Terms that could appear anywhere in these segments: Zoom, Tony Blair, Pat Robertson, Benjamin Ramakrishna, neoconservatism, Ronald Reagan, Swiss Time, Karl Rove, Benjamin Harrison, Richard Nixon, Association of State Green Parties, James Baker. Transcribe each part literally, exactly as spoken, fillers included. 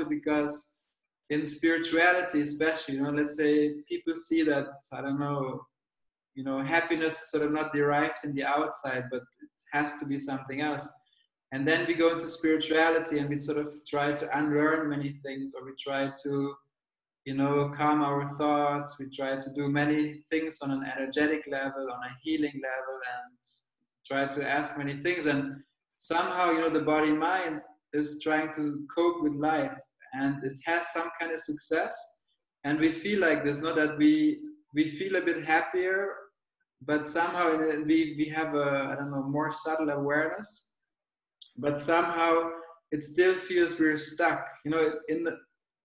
happy because in spirituality, especially, you know, let's say people see that, I don't know, you know, happiness is sort of not derived in the outside, but it has to be something else. And then we go into spirituality and we sort of try to unlearn many things, or we try to, you know, calm our thoughts. We try to do many things on an energetic level, on a healing level, and try to ask many things. And somehow, you know, the body mind is trying to cope with life, and it has some kind of success. And we feel like there's not that we, we feel a bit happier, but somehow we, we have a, I don't know, more subtle awareness. But somehow it still feels we're stuck, you know, in the,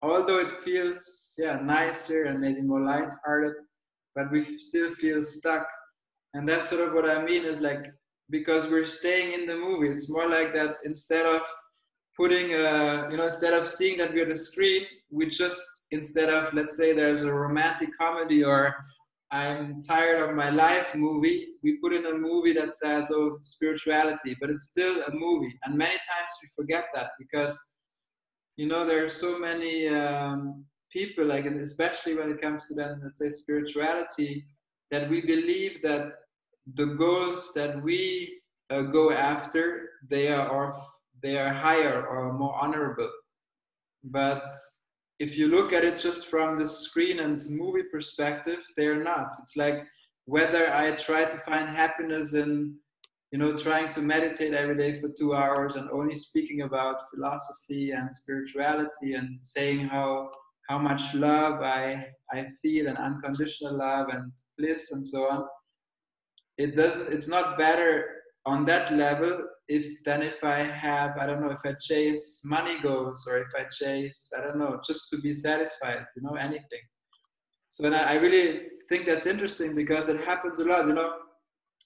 although it feels, yeah, nicer and maybe more lighthearted, but we still feel stuck. And that's sort of what I mean is like, because we're staying in the movie, it's more like that instead of putting, a, you know, instead of seeing that we're the screen, we just, instead of, let's say there's a romantic comedy or I'm tired of my life movie, we put in a movie that says, oh, spirituality, but it's still a movie. And many times we forget that because, you know, there are so many um, people, like, and especially when it comes to that, let's say spirituality, that we believe that the goals that we uh, go after, they are, of, they are higher or more honorable. But if you look at it just from the screen and movie perspective, they're not. It's like whether I try to find happiness in, you know, trying to meditate every day for two hours and only speaking about philosophy and spirituality and saying how, how much love I, I feel and unconditional love and bliss and so on. It doesn't, it's not better on that level if then if I have, I don't know, if I chase money goals or if I chase, I don't know, just to be satisfied, you know, anything. So I really think that's interesting because it happens a lot, you know,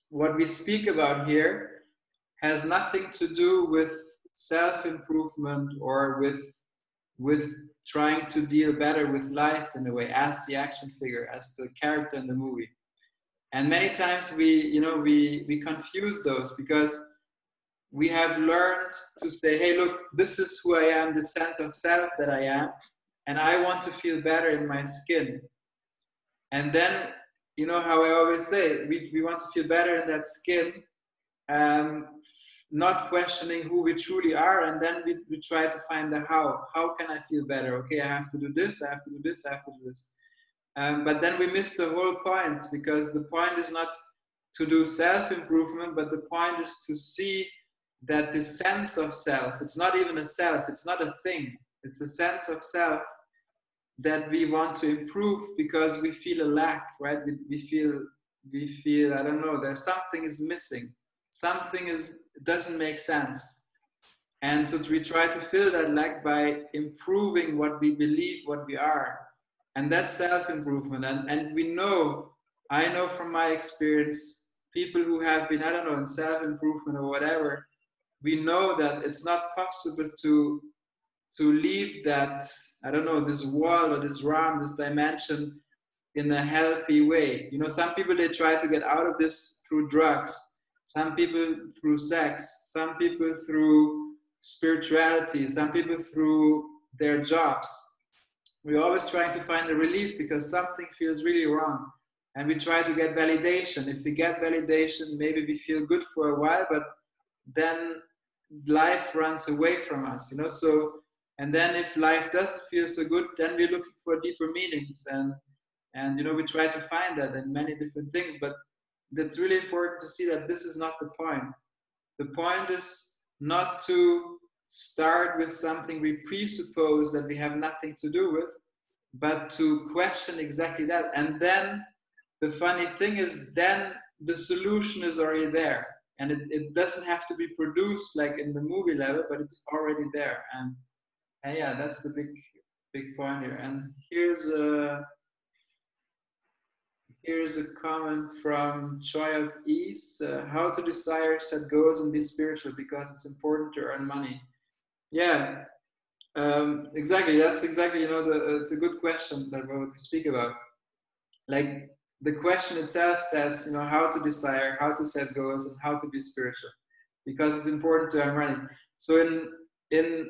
what we speak about here has nothing to do with self-improvement or with, with trying to deal better with life in a way, as the action figure, as the character in the movie. And many times we, you know, we, we confuse those because we have learned to say, hey, look, this is who I am, the sense of self that I am, and I want to feel better in my skin. And then, you know how I always say, we, we want to feel better in that skin, um, not questioning who we truly are, and then we, we try to find the how. How can I feel better? Okay, I have to do this, I have to do this, I have to do this. Um, but then we miss the whole point, because the point is not to do self-improvement, but the point is to see that the sense of self, it's not even a self, it's not a thing, it's a sense of self that we want to improve because we feel a lack, right? We, we feel, we feel, I don't know, there's something is missing, something is, doesn't make sense. And so we try to fill that lack by improving what we believe, what we are. And that's self-improvement. And, and we know, I know from my experience, people who have been, I don't know, in self-improvement or whatever, we know that it's not possible to, to leave that, I don't know, this wall or this realm, this dimension in a healthy way. You know, some people, they try to get out of this through drugs, some people through sex, some people through spirituality, some people through their jobs. We're always trying to find a relief because something feels really wrong. And we try to get validation. If we get validation, maybe we feel good for a while, but then life runs away from us, you know. So, and then if life doesn't feel so good, then we're looking for deeper meanings, and and you know, we try to find that in many different things. But that's really important to see that this is not the point. The point is not to start with something we presuppose that we have nothing to do with, but to question exactly that. And then the funny thing is, then the solution is already there. And it, it doesn't have to be produced like in the movie level, but it's already there. And, and yeah, that's the big, big point here. And here's a, here's a comment from Joy of Ease, uh, how to desire, set goals and be spiritual because it's important to earn money. Yeah, um, exactly. That's exactly, you know, the, uh, it's a good question that we would speak about. Like, the question itself says, you know, how to desire, how to set goals, and how to be spiritual, because it's important to earn money. So in in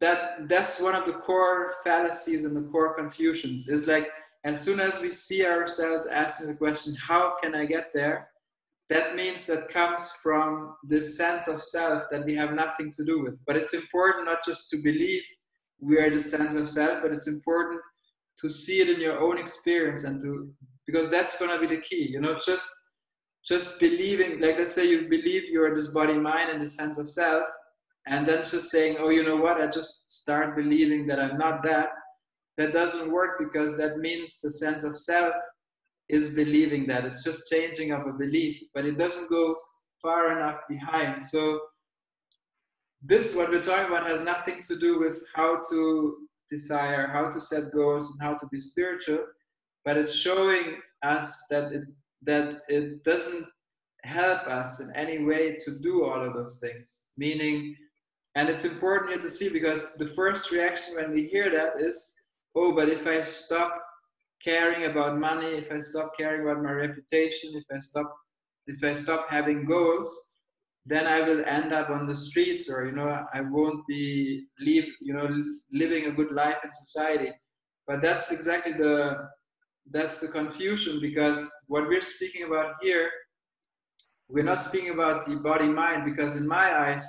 that that's one of the core fallacies and the core confusions is like, as soon as we see ourselves asking the question, how can I get there? That means that comes from this sense of self that we have nothing to do with. But it's important not just to believe we are the sense of self, but it's important to see it in your own experience, and to, because that's going to be the key, you know, just, just believing, like, let's say you believe you're this body, mind, and the sense of self, and then just saying, oh, you know what, I just start believing that I'm not that. That doesn't work, because that means the sense of self is believing that. It's just changing of a belief, but it doesn't go far enough behind. So this, what we're talking about, has nothing to do with how to desire, how to set goals, and how to be spiritual, but it's showing us that it, that it doesn't help us in any way to do all of those things. Meaning, and it's important here to see, because the first reaction when we hear that is, oh, but if I stop caring about money, if I stop caring about my reputation, if I stop, if I stop having goals, then I will end up on the streets, or, you know, I won't be leave, you know, living a good life in society. But that's exactly the, that's the confusion, because what we're speaking about here, we're not speaking about the body-mind, because in my eyes,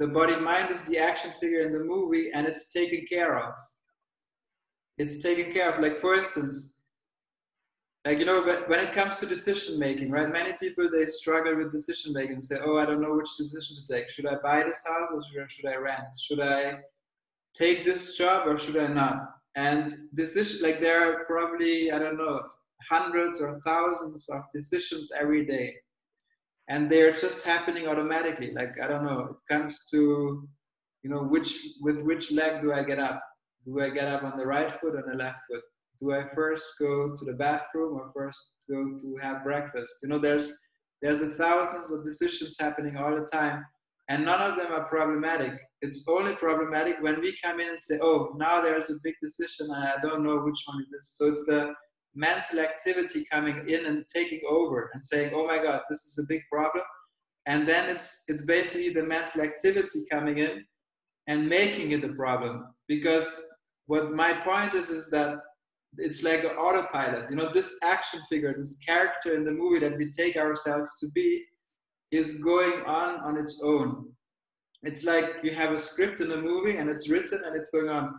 the body-mind is the action figure in the movie, and it's taken care of. It's taken care of. Like, for instance, like, you know, when it comes to decision making, right? Many people, they struggle with decision making and say, oh, I don't know which decision to take. Should I buy this house, or should I, should I rent? Should I take this job, or should I not? And decision, like, there are probably, I don't know, hundreds or thousands of decisions every day. And they're just happening automatically. Like, I don't know, it comes to, you know, which, with which leg do I get up? Do I get up on the right foot or the left foot? Do I first go to the bathroom, or first go to have breakfast? You know, there's there's a thousands of decisions happening all the time, and none of them are problematic. It's only problematic when we come in and say, oh, now there's a big decision and I don't know which one it is. So it's the mental activity coming in and taking over and saying, oh my God, this is a big problem. And then it's, it's basically the mental activity coming in and making it a problem. Because what my point is, is that it's like an autopilot. You know, this action figure, this character in the movie that we take ourselves to be, is going on on its own. It's like you have a script in a movie, and it's written, and it's going on.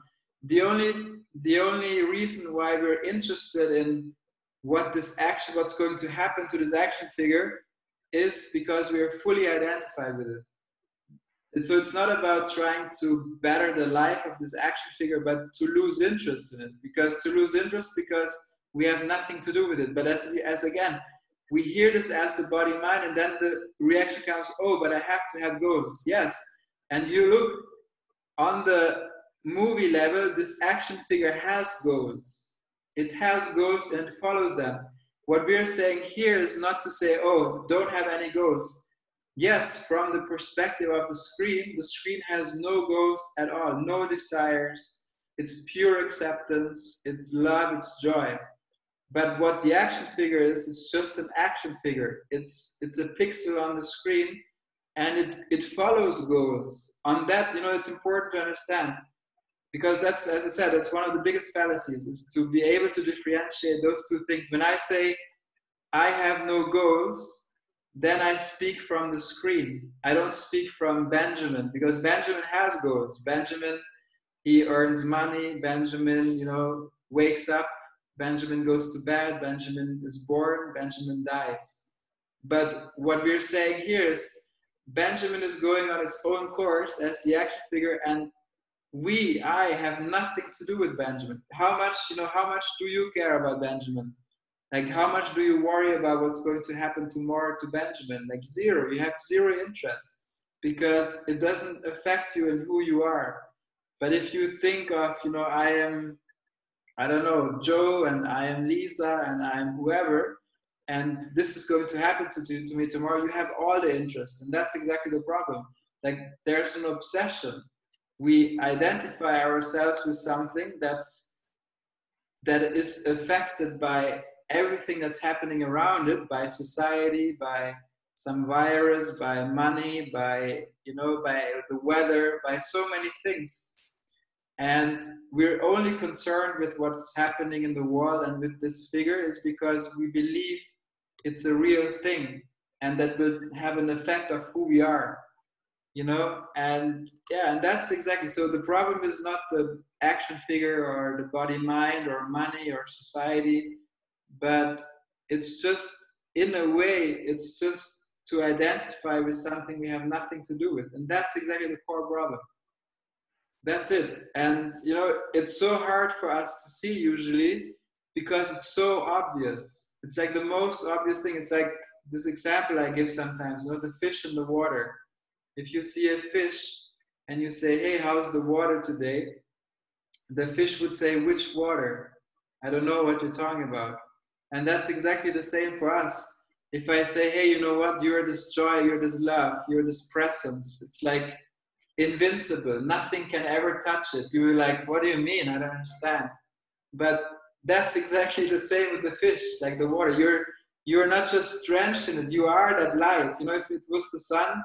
The only, the only reason why we're interested in what this action, what's going to happen to this action figure, is because we are fully identified with it. And so it's not about trying to better the life of this action figure, but to lose interest in it, because to lose interest, because we have nothing to do with it. But as, as again, we hear this as the body mind, and then the reaction comes, oh, but I have to have goals. Yes. And you look on the movie level, this action figure has goals. It has goals and follows them. What we're saying here is not to say, oh, don't have any goals. Yes, from the perspective of the screen, the screen has no goals at all, no desires. It's pure acceptance, it's love, it's joy. But what the action figure is, it's just an action figure. It's, it's a pixel on the screen, and it, it follows goals. On that, you know, it's important to understand, because that's, as I said, that's one of the biggest fallacies, is to be able to differentiate those two things. When I say, I have no goals, then I speak from the screen. I don't speak from Benjamin, because Benjamin has goals. Benjamin, he earns money. Benjamin, you know, wakes up. Benjamin goes to bed. Benjamin is born. Benjamin dies. But what we're saying here is, Benjamin is going on its own course as the action figure, and we, I, have nothing to do with Benjamin. How much, you know, how much do you care about Benjamin? Like, how much do you worry about what's going to happen tomorrow to Benjamin? Like, zero. You have zero interest, because it doesn't affect you in who you are. But if you think of, you know, I am, I don't know, Joe, and I am Lisa, and I am whoever, and this is going to happen to, to, to me tomorrow, you have all the interest. And that's exactly the problem. Like, there's an obsession. We identify ourselves with something that's, that is affected by everything that's happening around it, by society, by some virus, by money, by, you know, by the weather, by so many things. And we're only concerned with what's happening in the world and with this figure is because we believe it's a real thing and that will have an effect of who we are, you know? And yeah, and that's exactly, so the problem is not the action figure or the body mind or money or society, but it's just, in a way, it's just to identify with something we have nothing to do with. And that's exactly the core problem. That's it. And, you know, it's so hard for us to see usually because it's so obvious. It's like the most obvious thing. It's like this example I give sometimes, you know, the fish in the water. If you see a fish and you say, hey, how's the water today? The fish would say, which water? I don't know what you're talking about. And that's exactly the same for us. If I say, hey, you know what? You're this joy, you're this love, you're this presence. It's like invincible. Nothing can ever touch it. You were like, what do you mean? I don't understand. But that's exactly the same with the fish, like the water. You're, you're not just drenched in it. You are that light. You know, if it was the sun,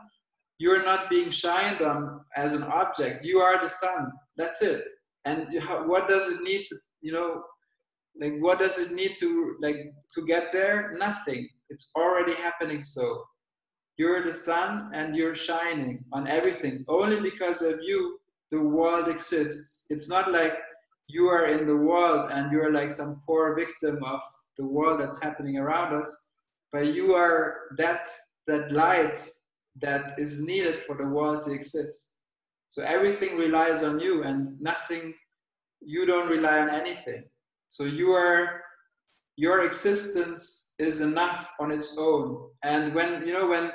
you're not being shined on as an object. You are the sun. That's it. And you ha- what does it need to, you know, like, what does it need to, like, to get there? Nothing. It's already happening so. You're the sun and you're shining on everything. Only because of you, the world exists. It's not like you are in the world and you're like some poor victim of the world that's happening around us, but you are that, that light that is needed for the world to exist. So everything relies on you and nothing, you don't rely on anything. So you are, your existence is enough on its own. And when, you know, when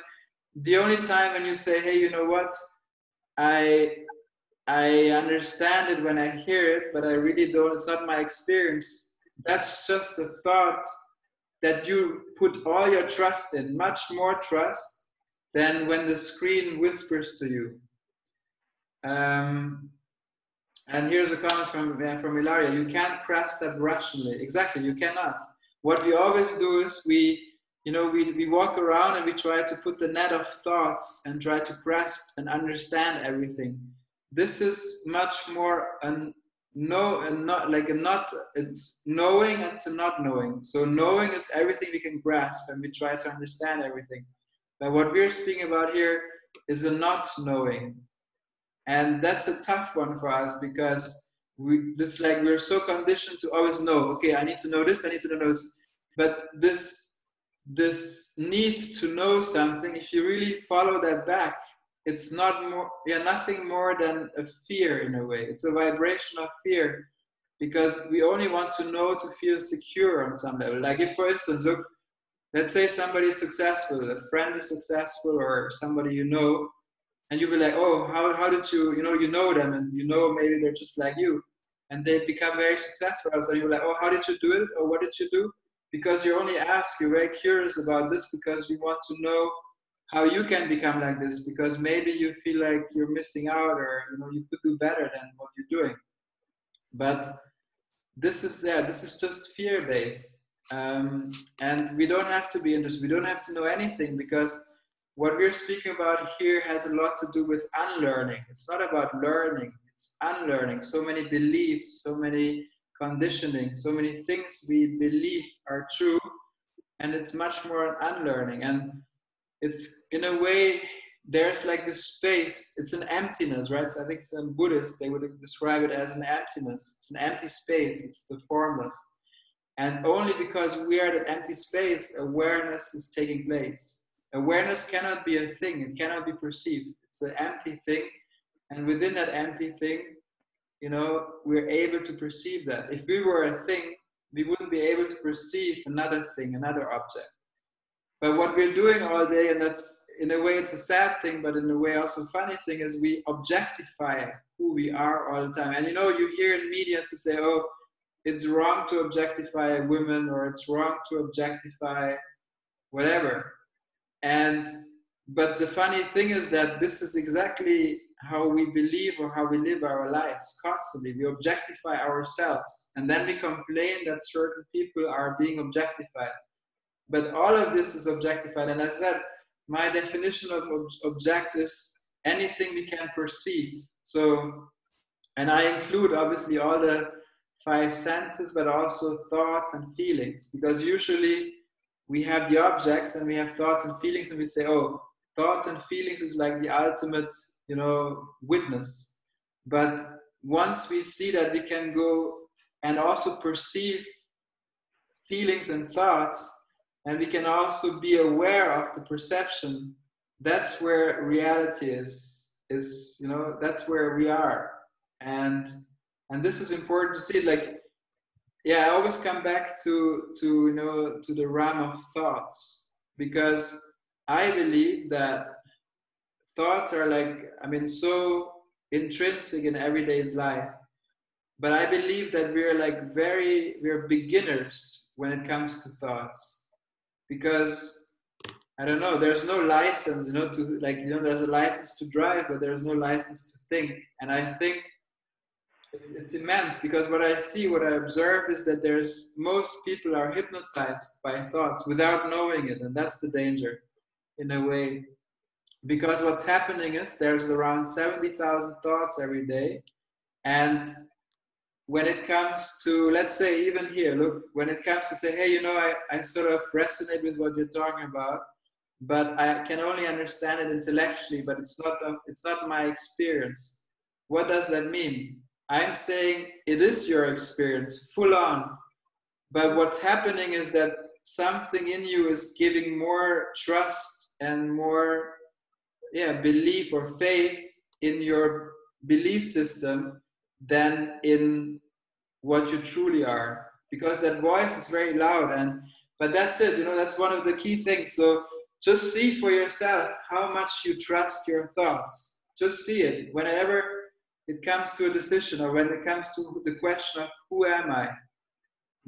the only time when you say, hey, you know what, I, I understand it when I hear it, but I really don't, it's not my experience. That's just a thought that you put all your trust in, much more trust than when the screen whispers to you. Um, And here's a comment from, uh, from Ilaria. You can't craft that rationally. Exactly, you cannot. What we always do is we, you know, we, we walk around and we try to put the net of thoughts and try to grasp and understand everything. This is much more an no and not like a not, it's knowing and to not knowing. So knowing is everything we can grasp and we try to understand everything. But what we're speaking about here is a not knowing. And that's a tough one for us because we, it's like we're so conditioned to always know, okay, I need to know this, I need to know this. But this, this need to know something, if you really follow that back, it's not more, yeah, nothing more than a fear in a way. It's a vibration of fear because we only want to know to feel secure on some level. Like if, for instance, look, let's say somebody is successful, a friend is successful or somebody you know, and you'll be like, oh, how, how did you, you know, you know them and you know maybe they're just like you. And they become very successful. So you're like, oh, how did you do it? Or what did you do? Because you only ask, you're very curious about this because you want to know how you can become like this. Because maybe you feel like you're missing out or, you know, you could do better than what you're doing. But this is, yeah, this is just fear-based. Um, and we don't have to be interested. We don't have to know anything because what we're speaking about here has a lot to do with unlearning. It's not about learning, it's unlearning. So many beliefs, so many conditioning, so many things we believe are true, and it's much more an unlearning. And it's, in a way, there's like this space, it's an emptiness, right? So I think some Buddhists, they would describe it as an emptiness. It's an empty space, it's the formless. And only because we are that empty space, awareness is taking place. Awareness cannot be a thing, it cannot be perceived. It's an empty thing, and within that empty thing, you know, we're able to perceive that. If we were a thing, we wouldn't be able to perceive another thing, another object. But what we're doing all day, and that's, in a way, it's a sad thing, but in a way also funny thing, is we objectify who we are all the time. And you know, you hear in media to say, oh, it's wrong to objectify women, or it's wrong to objectify whatever. And, but the funny thing is that this is exactly how we believe or how we live our lives constantly. We objectify ourselves and then we complain that certain people are being objectified. But all of this is objectified. And as I said, my definition of ob object is anything we can perceive. So, and I include obviously all the five senses, but also thoughts and feelings, because usually we have the objects and we have thoughts and feelings, and we say, oh, thoughts and feelings is like the ultimate, you know, witness. But once we see that we can go and also perceive feelings and thoughts, and we can also be aware of the perception, that's where reality is, is, you know, that's where we are. And and this is important to see, like, yeah, I always come back to, to, you know, to the realm of thoughts, because I believe that thoughts are like, I mean, so intrinsic in everyday's life. But I believe that we're like very, we're beginners when it comes to thoughts, because I don't know, there's no license, you know, to like, you know, there's a license to drive, but there's no license to think. And I think it's, it's immense, because what I see, what I observe is that there's, most people are hypnotized by thoughts without knowing it. And that's the danger in a way, because what's happening is there's around seventy thousand thoughts every day. And when it comes to, let's say even here, look, when it comes to say, hey, you know, I, I sort of resonate with what you're talking about, but I can only understand it intellectually, but it's not, a, it's not my experience. What does that mean? I'm saying it is your experience, full on. But what's happening is that something in you is giving more trust and more yeah, belief or faith in your belief system than in what you truly are, because that voice is very loud. And but that's it, you know, that's one of the key things. So just see for yourself how much you trust your thoughts. Just see it whenever it comes to a decision, or when it comes to the question of who am I?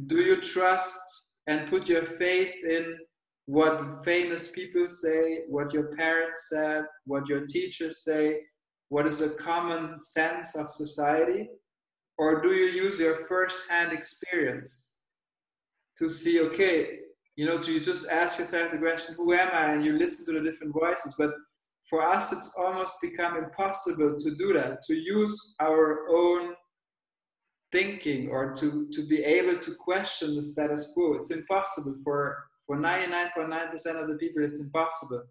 Do you trust and put your faith in what famous people say, what your parents said, what your teachers say, what is a common sense of society? Or do you use your first-hand experience to see, okay, you know, to you just ask yourself the question, who am I? And you listen to the different voices. But for us, it's almost become impossible to do that, to use our own thinking, or to, to be able to question the status quo. It's impossible for, for ninety-nine point nine percent of the people, it's impossible.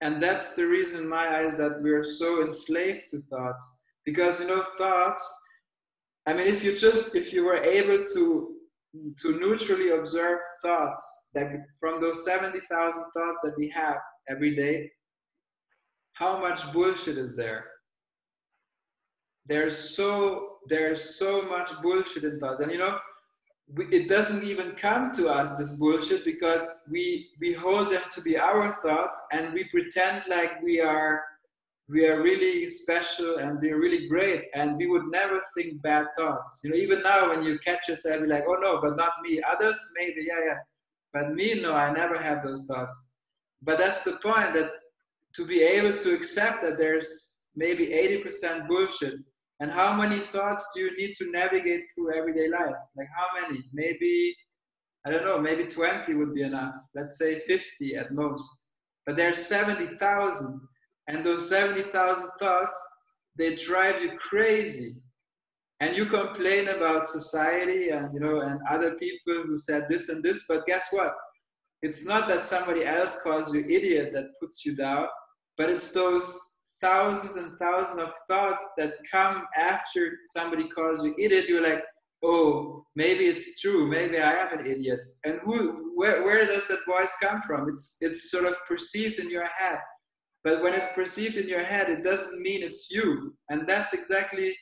And that's the reason in my eyes that we're so enslaved to thoughts, because, you know, thoughts, I mean, if you just, if you were able to, to neutrally observe thoughts, that from those seventy thousand thoughts that we have every day, how much bullshit is there? There's so, there's so much bullshit in thoughts. And, you know, we, it doesn't even come to us, this bullshit, because we we hold them to be our thoughts, and we pretend like we are we are really special and we're really great, and we would never think bad thoughts. You know, even now when you catch yourself, you're like, oh no, but not me. Others maybe, yeah, yeah, but me, no, I never have those thoughts. But that's the point, that to be able to accept that there's maybe eighty percent bullshit. And how many thoughts do you need to navigate through everyday life? Like how many? Maybe, I don't know, maybe twenty would be enough. Let's say fifty at most. But there's seventy thousand. And those seventy thousand thoughts, they drive you crazy. And you complain about society and, you know, and other people who said this and this. But guess what? It's not that somebody else calls you idiot that puts you down, but it's those thousands and thousands of thoughts that come after somebody calls you idiot. You're like, oh, maybe it's true, maybe I am an idiot. And who, where, where does that voice come from? It's, it's sort of perceived in your head. But when it's perceived in your head, it doesn't mean it's you. And that's exactly,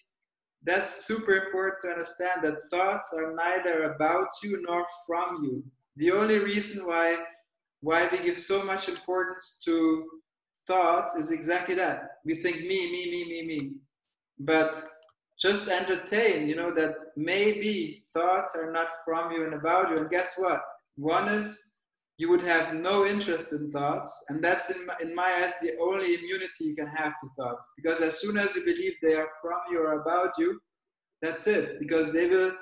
that's super important to understand, that thoughts are neither about you nor from you. The only reason why, why we give so much importance to thoughts is exactly that. We think me, me, me, me, me. But just entertain, you know, that maybe thoughts are not from you and about you. And guess what? One is you would have no interest in thoughts. And that's, in my, in my eyes, the only immunity you can have to thoughts. Because as soon as you believe they are from you or about you, that's it. Because they will,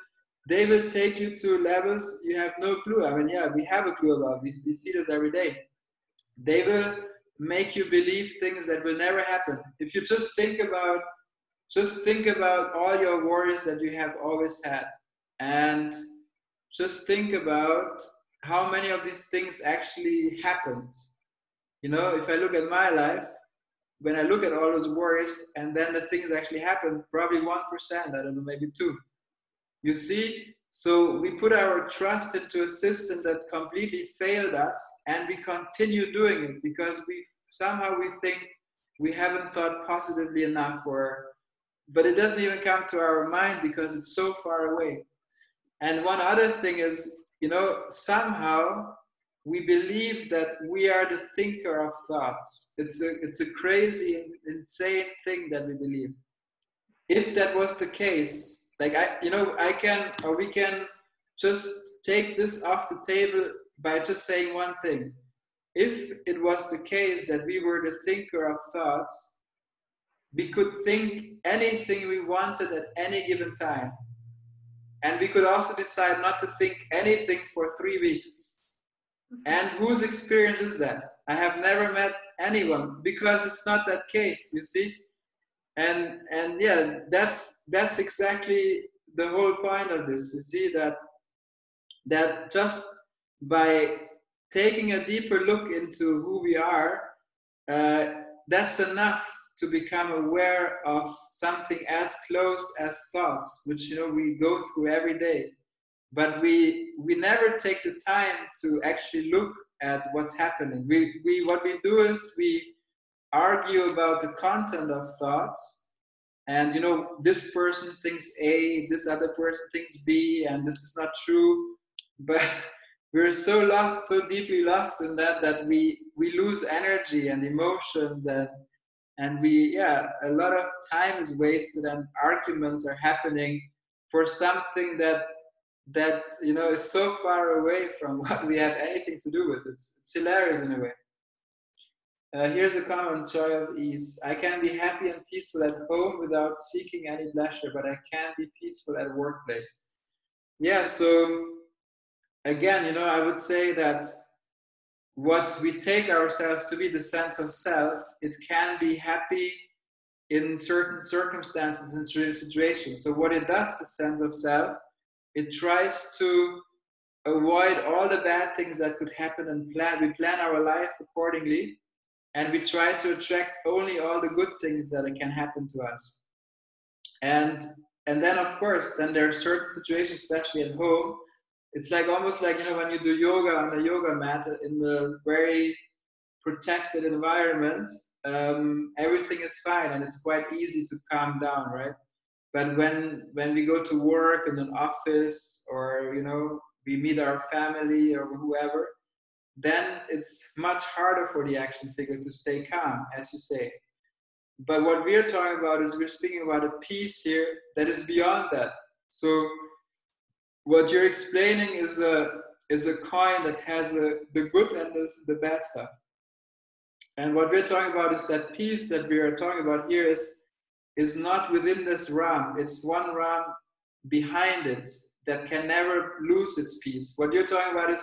they will take you to levels you have no clue. I mean, yeah, we have a clue about it. We, we see this every day. They will make you believe things that will never happen. If you just think about, just think about all your worries that you have always had, and just think about how many of these things actually happened. You know, if I look at my life, when I look at all those worries and then the things actually happened, probably one percent, I don't know, maybe two. You see? So we put our trust into a system that completely failed us, and we continue doing it because we somehow we think we haven't thought positively enough, or, but it doesn't even come to our mind because it's so far away. And one other thing is, you know, somehow we believe that we are the thinker of thoughts. It's a, it's a crazy, insane thing that we believe. If that was the case, like I, you know, I can, or we can just take this off the table by just saying one thing. If it was the case that we were the thinker of thoughts, we could think anything we wanted at any given time. And we could also decide not to think anything for three weeks. And whose experience is that? I have never met anyone, because it's not that case, you see? And and yeah, that's that's exactly the whole point of this. You see that that just by taking a deeper look into who we are, uh, that's enough to become aware of something as close as thoughts, which, you know, we go through every day. But we we never take the time to actually look at what's happening. We we what we do is we argue about the content of thoughts, and you know, this person thinks A, this other person thinks B, and this is not true. But we're so lost, so deeply lost in that that we we lose energy and emotions, and and we yeah a lot of time is wasted, and arguments are happening for something that. that, you know, is so far away from what we have anything to do with. It's, it's hilarious in a way. Uh, here's a comment, Joy of Ease. I can be happy and peaceful at home without seeking any pleasure, but I can't be peaceful at workplace. Yeah, so again, you know, I would say that what we take ourselves to be, the sense of self, it can be happy in certain circumstances and certain situations. So what it does, the sense of self, it tries to avoid all the bad things that could happen, and plan. we plan our life accordingly, and we try to attract only all the good things that can happen to us. And, and then, of course, then there are certain situations, especially at home, it's like almost like, you know, when you do yoga on a yoga mat in the very protected environment, um, everything is fine, and it's quite easy to calm down, right? But when, when we go to work in an office, or, you know, we meet our family or whoever, then it's much harder for the action figure to stay calm, as you say. But what we're talking about is we're speaking about a peace here that is beyond that. So what you're explaining is a, is a coin that has a, the good and the, the bad stuff. And what we're talking about is that peace that we are talking about here is is not within this realm. It's one realm behind it that can never lose its peace. What you're talking about is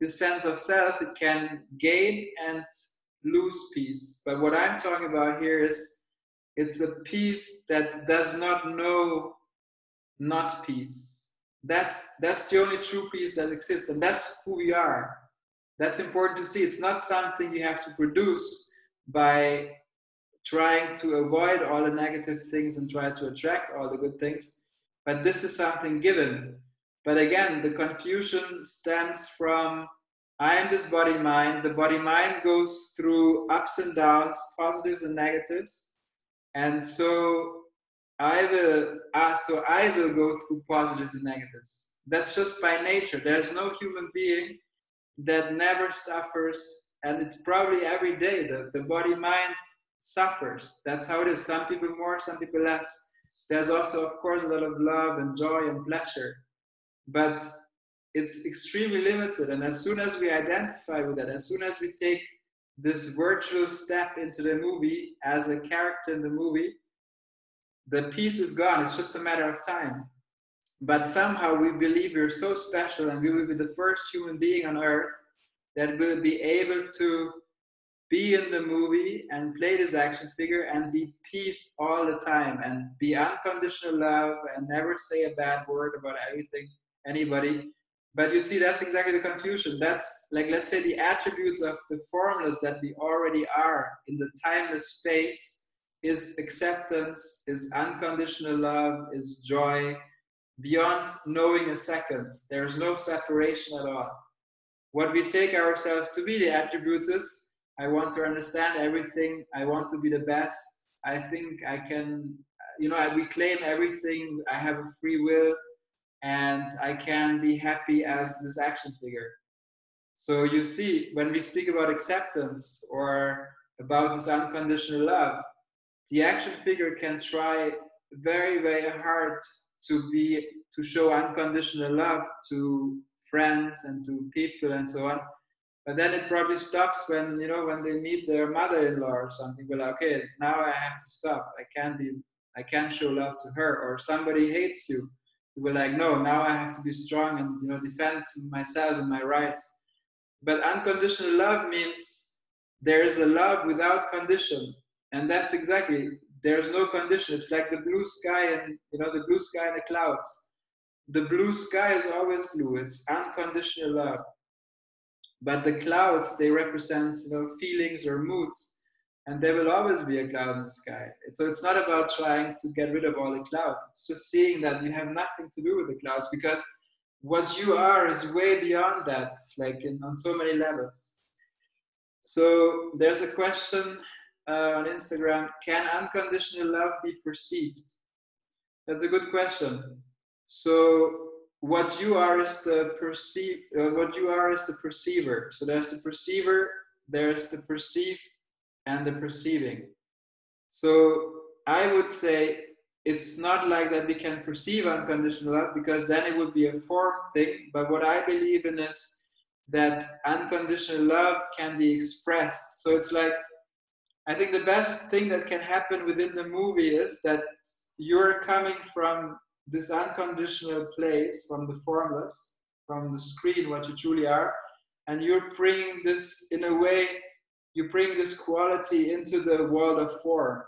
the sense of self. It can gain and lose peace. But what I'm talking about here is it's a peace that does not know not peace. That's, that's the only true peace that exists, and that's who we are. That's important to see. It's not something you have to produce by trying to avoid all the negative things and try to attract all the good things, but this is something given. But again, the confusion stems from I am this body mind. The body mind goes through ups and downs, positives and negatives, and so I will uh, so I will go through positives and negatives. That's just by nature. There's no human being that never suffers, and it's probably every day that the body mind suffers. That's how it is. Some people more, some people less. There's also, of course, a lot of love and joy and pleasure, but it's extremely limited. And as soon as we identify with that, as soon as we take this virtual step into the movie as a character in the movie, the peace is gone. It's just a matter of time. But somehow we believe we're so special, and we will be the first human being on earth that will be able to be in the movie and play this action figure and be peace all the time and be unconditional love and never say a bad word about everything, anybody. But you see, that's exactly the confusion. That's like, let's say, the attributes of the formless that we already are in the timeless space is acceptance, is unconditional love, is joy, beyond knowing a second. There's no separation at all. What we take ourselves to be, the attributes is, I want to understand everything. I want to be the best. I think I can, you know, I, we claim everything. I have a free will and I can be happy as this action figure. So you see, when we speak about acceptance or about this unconditional love, the action figure can try very, very hard to be, to show unconditional love to friends and to people and so on. But then it probably stops when, you know, when they meet their mother-in-law or something. We're like, okay, now I have to stop. I can't be, I can't show love to her. Or somebody hates you. We're like, no, now I have to be strong and, you know, defend myself and my rights. But unconditional love means there is a love without condition. And that's exactly, there's no condition. It's like the blue sky and, you know, the blue sky and the clouds. The blue sky is always blue. It's unconditional love. But the clouds, they represent, you know, feelings or moods, and there will always be a cloud in the sky. So it's not about trying to get rid of all the clouds. It's just seeing that you have nothing to do with the clouds, because what you are is way beyond that, like in, on so many levels. So there's a question uh, on Instagram, can unconditional love be perceived? That's a good question. So what you are is the perceive. Uh, what you are is the perceiver. So there's the perceiver, there's the perceived, and the perceiving. So I would say it's not like that we can perceive unconditional love, because then it would be a form thing. But what I believe in is that unconditional love can be expressed. So it's like, I think the best thing that can happen within the movie is that you're coming from this unconditional place, from the formless, from the screen, what you truly are, and you're bringing this, in a way, you bring this quality into the world of form,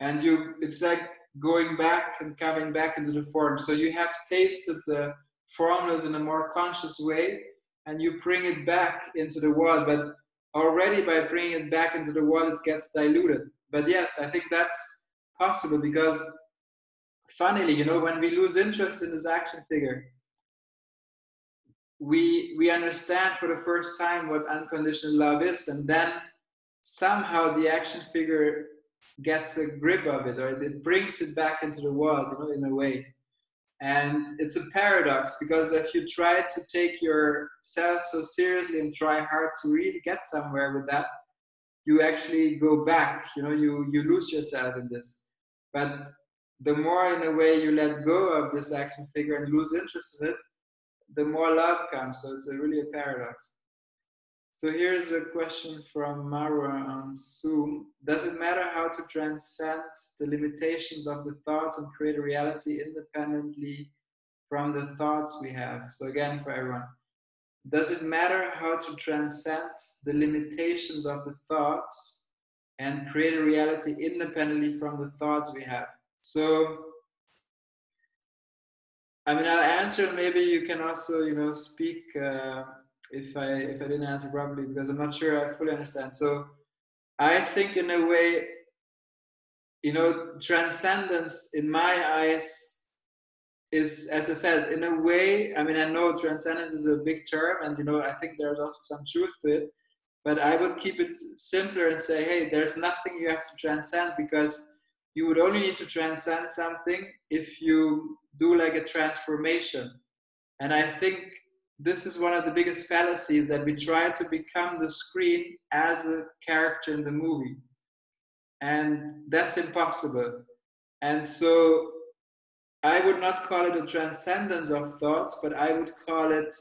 and you, it's like going back and coming back into the form. So you have tasted the formless in a more conscious way, and you bring it back into the world. But already by bringing it back into the world, it gets diluted. But yes, I think that's possible, because funnily, you know, when we lose interest in this action figure, we we understand for the first time what unconditional love is, and then somehow the action figure gets a grip of it, or it brings it back into the world, you know, in a way. And it's a paradox, because if you try to take yourself so seriously and try hard to really get somewhere with that, you actually go back, you know, you, you lose yourself in this. But the more, in a way, you let go of this action figure and lose interest in it, the more love comes. So it's a really a paradox. So here's a question from Marwa on Zoom. Does it matter how to transcend the limitations of the thoughts and create a reality independently from the thoughts we have? So again, for everyone, does it matter how to transcend the limitations of the thoughts and create a reality independently from the thoughts we have? So, I mean, I'll answer. Maybe you can also, you know, speak uh, if I if I didn't answer properly, because I'm not sure I fully understand. So, I think, in a way, you know, transcendence in my eyes is, as I said, in a way. I mean, I know transcendence is a big term, and you know, I think there's also some truth to it. But I would keep it simpler and say, hey, there's nothing you have to transcend, because you would only need to transcend something if you do like a transformation. And I think this is one of the biggest fallacies, that we try to become the screen as a character in the movie. And that's impossible. And so I would not call it a transcendence of thoughts, but I would call it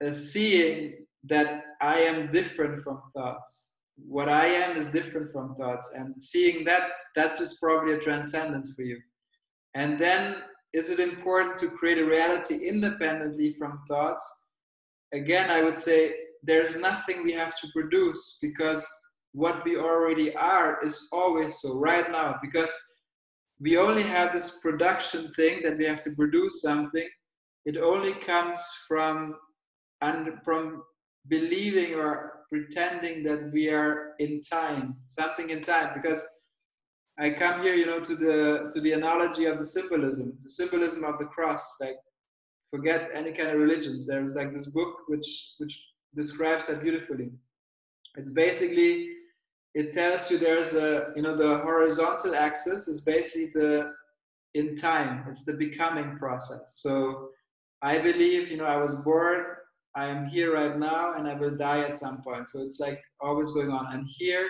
a seeing that I am different from thoughts. What I am is different from thoughts, and seeing that, that is probably a transcendence for you. And then, is it important to create a reality independently from thoughts? Again, I would say there's nothing we have to produce, because what we already are is always so right now, because we only have this production thing that we have to produce something. It only comes from and from believing or pretending that we are in time, something in time. Because I come here, you know, to the to the analogy of the symbolism, the symbolism of the cross. Like, forget any kind of religions. There's like this book which which describes that beautifully. It's basically, it tells you there's a, you know, the horizontal axis is basically the in time. It's the becoming process. So I believe, you know, I was born, I am here right now, and I will die at some point. So it's like always going on. And here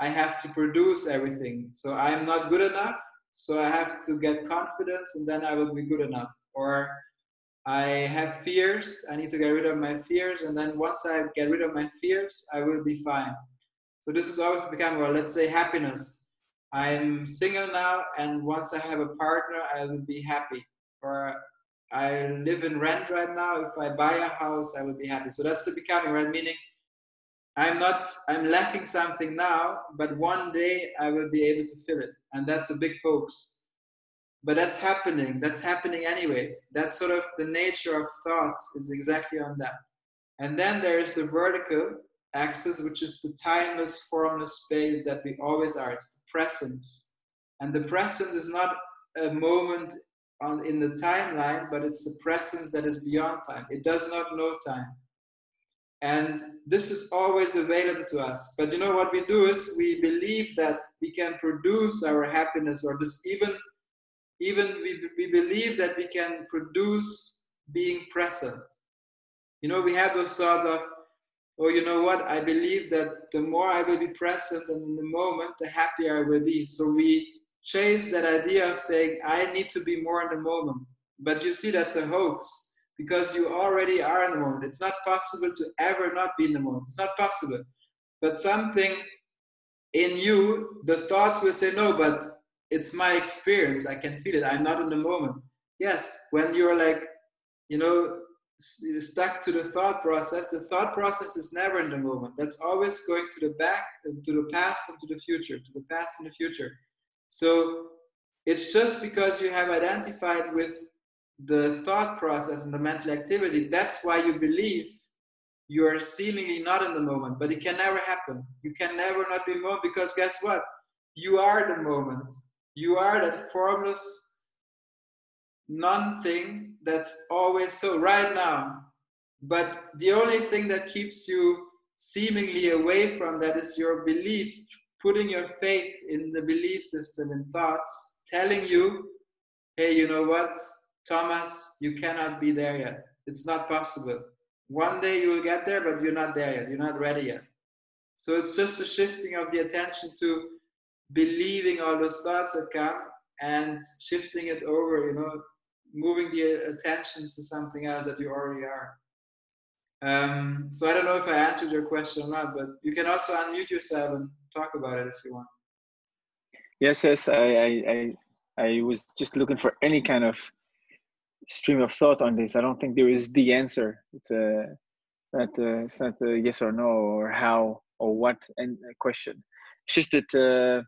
I have to produce everything. So I am not good enough. So I have to get confidence, and then I will be good enough. Or I have fears. I need to get rid of my fears. And then once I get rid of my fears, I will be fine. So this is always becoming, well, let's say happiness. I'm single now, and once I have a partner, I will be happy. Or I live in rent right now. If I buy a house, I will be happy. So that's the becoming, right? Meaning I'm not, I'm lacking something now, but one day I will be able to fill it. And that's a big hoax. But that's happening. That's happening anyway. That's sort of the nature of thoughts, is exactly on that. And then there is the vertical axis, which is the timeless, formless space that we always are. It's the presence. And the presence is not a moment on in the timeline, but it's the presence that is beyond time. It does not know time. And this is always available to us. But you know what we do is we believe that we can produce our happiness, or this even, even we, we believe that we can produce being present. You know, we have those thoughts of, oh, you know what? I believe that the more I will be present and in the moment, the happier I will be. So we chase that idea of saying, I need to be more in the moment. But you see, that's a hoax, because you already are in the moment. It's not possible to ever not be in the moment. It's not possible. But something in you, the thoughts will say, no, but it's my experience. I can feel it. I'm not in the moment. Yes, when you're like, you know, stuck to the thought process, the thought process is never in the moment. That's always going to the back, to the past, and to the future, to the past and the future. So it's just because you have identified with the thought process and the mental activity, that's why you believe you are seemingly not in the moment. But it can never happen. You can never not be in the moment, because guess what? You are the moment. You are that formless non-thing that's always so right now. But the only thing that keeps you seemingly away from that is your belief, putting your faith in the belief system, in thoughts, telling you, hey, you know what, Thomas, you cannot be there yet. It's not possible. One day you will get there, but you're not there yet. You're not ready yet. So it's just a shifting of the attention to believing all those thoughts that come and shifting it over, you know, moving the attention to something else that you already are. Um, so I don't know if I answered your question or not, but you can also unmute yourself and talk about it if you want. Yes, yes, I, I, I was just looking for any kind of stream of thought on this. I don't think there is the answer. It's a, it's not, a, it's not a yes or no or how or what and question. It's just that uh,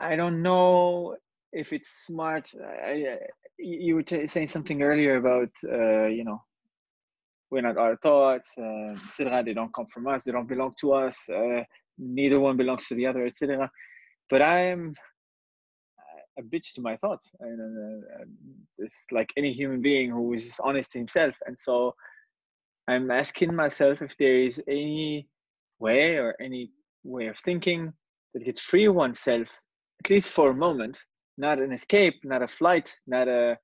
I don't know if it's smart. I, I, you were t saying something earlier about, uh, you know, we're not our thoughts, uh, et cetera. They don't come from us. They don't belong to us. Uh, neither one belongs to the other, et cetera. But I'm a bitch to my thoughts. And uh, it's like any human being who is honest to himself. And so I'm asking myself if there is any way or any way of thinking that could free oneself, at least for a moment, not an escape, not a flight, not a,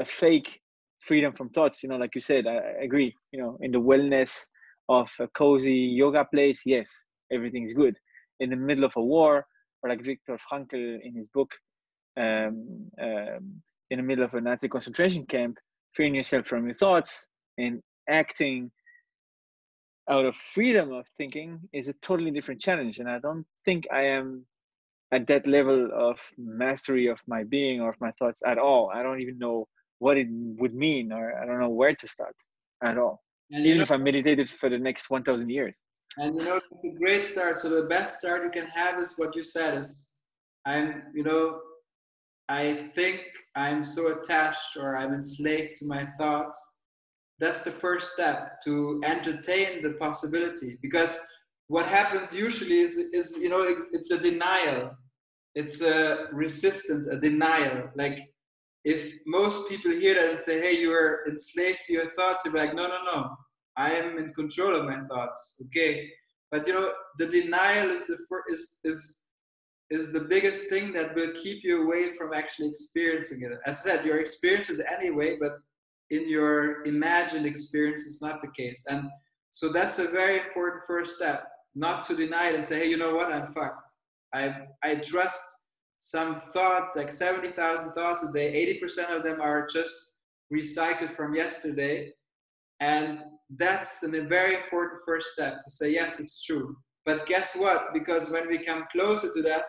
a fake freedom from thoughts. You know, like you said, I agree, you know, in the wellness of a cozy yoga place, yes, everything's good. In the middle of a war, or like Viktor Frankl in his book, um, um, in the middle of a Nazi concentration camp, freeing yourself from your thoughts and acting out of freedom of thinking is a totally different challenge. And I don't think I am at that level of mastery of my being or of my thoughts at all. I don't even know what it would mean, or I don't know where to start at all. And even if I meditated for the next one thousand years. And you know, it's a great start. So the best start you can have is what you said is, I'm, you know, I think I'm so attached or I'm enslaved to my thoughts. That's the first step, to entertain the possibility. Because what happens usually is, is you know, it, it's a denial. It's a resistance, a denial. Like if most people hear that and say, hey, you are enslaved to your thoughts, you're like, no, no, no. I am in control of my thoughts. Okay. But you know, the denial is the first, is, is, is the biggest thing that will keep you away from actually experiencing it. As I said, your experience is anyway, but in your imagined experience, it's not the case. And so that's a very important first step, not to deny it and say, hey, you know what, I'm fucked. I, I trust some thought, like seventy thousand thoughts a day, eighty percent of them are just recycled from yesterday. And that's a very important first step, to say, yes, it's true. But guess what? Because when we come closer to that,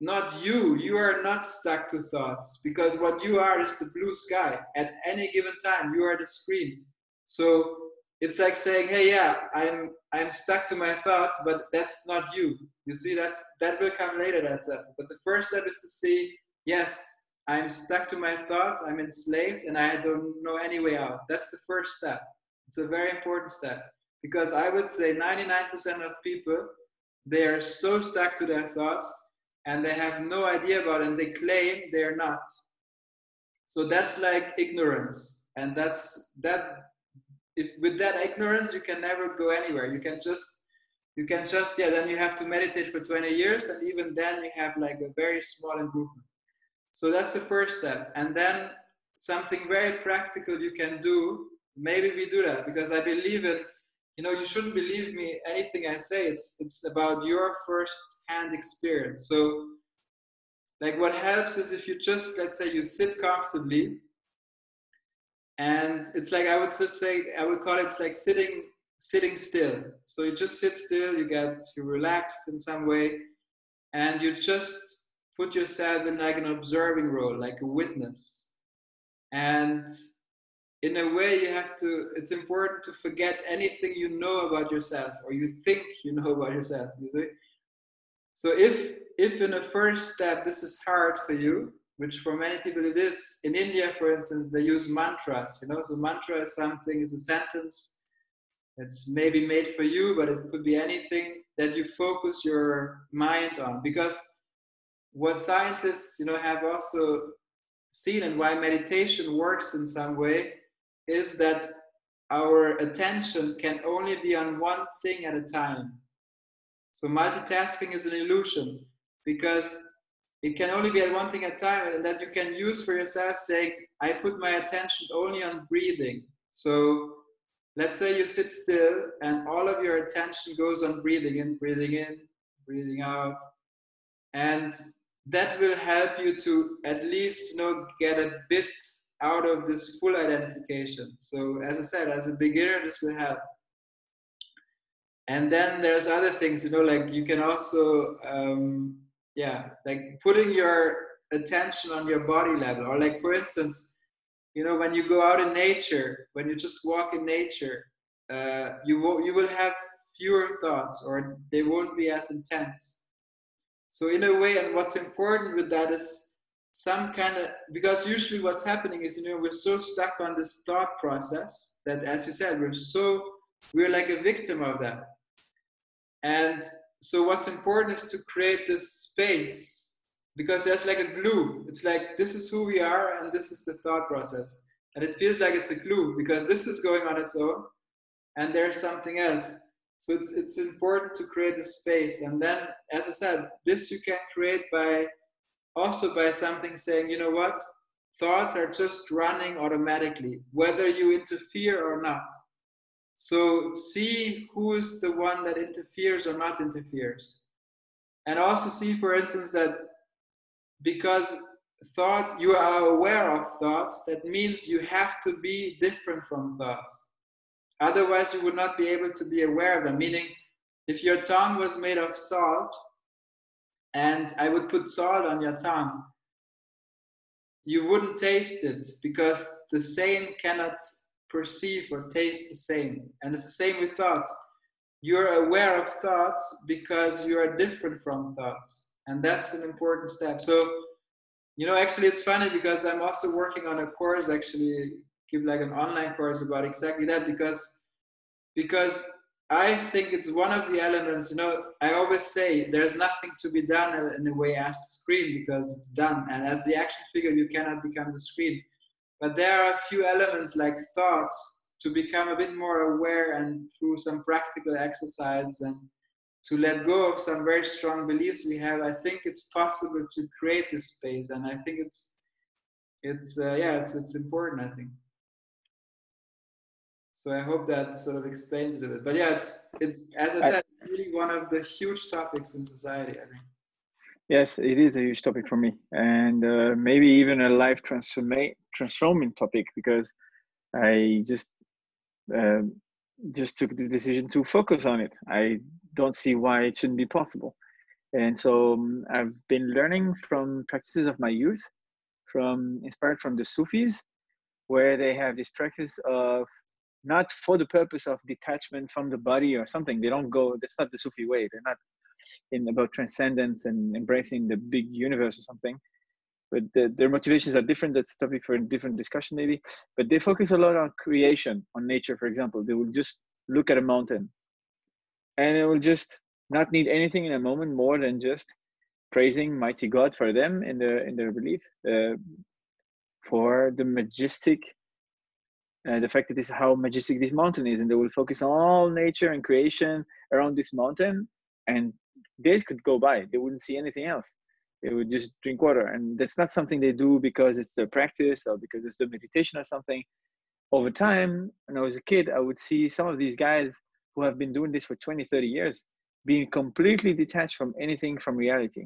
not you, you are not stuck to thoughts, because what you are is the blue sky. At any given time, you are the screen. So it's like saying, hey, yeah, I'm, I'm stuck to my thoughts, but that's not you. You see, that's, that will come later, that's it. But the first step is to see, yes, I'm stuck to my thoughts, I'm enslaved, and I don't know any way out. That's the first step. It's a very important step, because I would say ninety-nine percent of people, they are so stuck to their thoughts and they have no idea about it, and they claim they are not. So that's like ignorance. And that's that, if with that ignorance, you can never go anywhere. You can just, you can just, yeah, then you have to meditate for twenty years, and even then you have like a very small improvement. So that's the first step. And then something very practical you can do, maybe we do that, because I believe in, you know, you shouldn't believe me, anything I say, it's, it's about your first-hand experience. So like what helps is if you just, let's say you sit comfortably, and it's like, I would just say, I would call it like sitting, sitting still. So you just sit still, you get, you relax in some way, and you just put yourself in like an observing role, like a witness. And in a way you have to, it's important to forget anything you know about yourself or you think you know about yourself, you see? So if, if in the first step this is hard for you, which for many people it is, in India, for instance, they use mantras, you know? So mantra is something, is a sentence that's maybe made for you, but it could be anything that you focus your mind on. Because what scientists, you know, have also seen, and why meditation works in some way, is that our attention can only be on one thing at a time. So multitasking is an illusion, because it can only be at one thing at a time, and that you can use for yourself, saying, I put my attention only on breathing. So let's say you sit still and all of your attention goes on breathing in, breathing in, breathing out. And that will help you to at least, you know, get a bit out of this full identification. So as I said, as a beginner, this will help. And then there's other things, you know, like you can also, um, yeah, like putting your attention on your body level. Or like, for instance, you know, when you go out in nature, when you just walk in nature, uh, you will, you will have fewer thoughts, or they won't be as intense. So in a way, and what's important with that is some kind of, because usually what's happening is, you know, we're so stuck on this thought process that, as you said, we're so, we're like a victim of that. And so what's important is to create this space, because there's like a glue. It's like, this is who we are and this is the thought process. And it feels like it's a glue, because this is going on its own and there's something else. So it's, it's important to create a space. And then, as I said, this you can create by also by something saying, you know what, thoughts are just running automatically, whether you interfere or not. So see who's the one that interferes or not interferes. And also see, for instance, that because thought, you are aware of thoughts, that means you have to be different from thoughts. Otherwise, you would not be able to be aware of them. Meaning, if your tongue was made of salt, and I would put salt on your tongue, you wouldn't taste it, because the same cannot perceive or taste the same. And it's the same with thoughts. you're aware of thoughts because you are different from thoughts. And that's an important step. So, you know, actually it's funny because I'm also working on a course, actually, give like an online course about exactly that, because because I think it's one of the elements, you know, I always say there's nothing to be done in a way as the screen because it's done. And as the action figure, you cannot become the screen. But there are a few elements like thoughts to become a bit more aware, and through some practical exercises and to let go of some very strong beliefs we have, I think it's possible to create this space. And I think it's, it's uh, yeah, it's, it's important, I think. So I hope that sort of explains it a bit. But yeah, it's, it's as I said, I, really one of the huge topics in society, I think. Yes, it is a huge topic for me. And uh, maybe even a life transforma- transforming topic, because I just, uh, just took the decision to focus on it. I don't see why it shouldn't be possible. And so um, I've been learning from practices of my youth, from inspired from the Sufis, where they have this practice of not for the purpose of detachment from the body or something. They don't go, that's not the Sufi way. They're not in about transcendence and embracing the big universe or something. But the, their motivations are different. That's a topic for a different discussion maybe. But they focus a lot on creation, on nature, for example. They will just look at a mountain and it will just not need anything in a moment more than just praising mighty God for them in their, in their belief, uh, for the majestic, Uh, the fact that this is how majestic this mountain is, and they will focus on all nature and creation around this mountain, and days could go by. They wouldn't see anything else. They would just drink water. And that's not something they do because it's their practice or because it's their meditation or something. Over time, when I was a kid, I would see some of these guys who have been doing this for twenty, thirty years being completely detached from anything, from reality.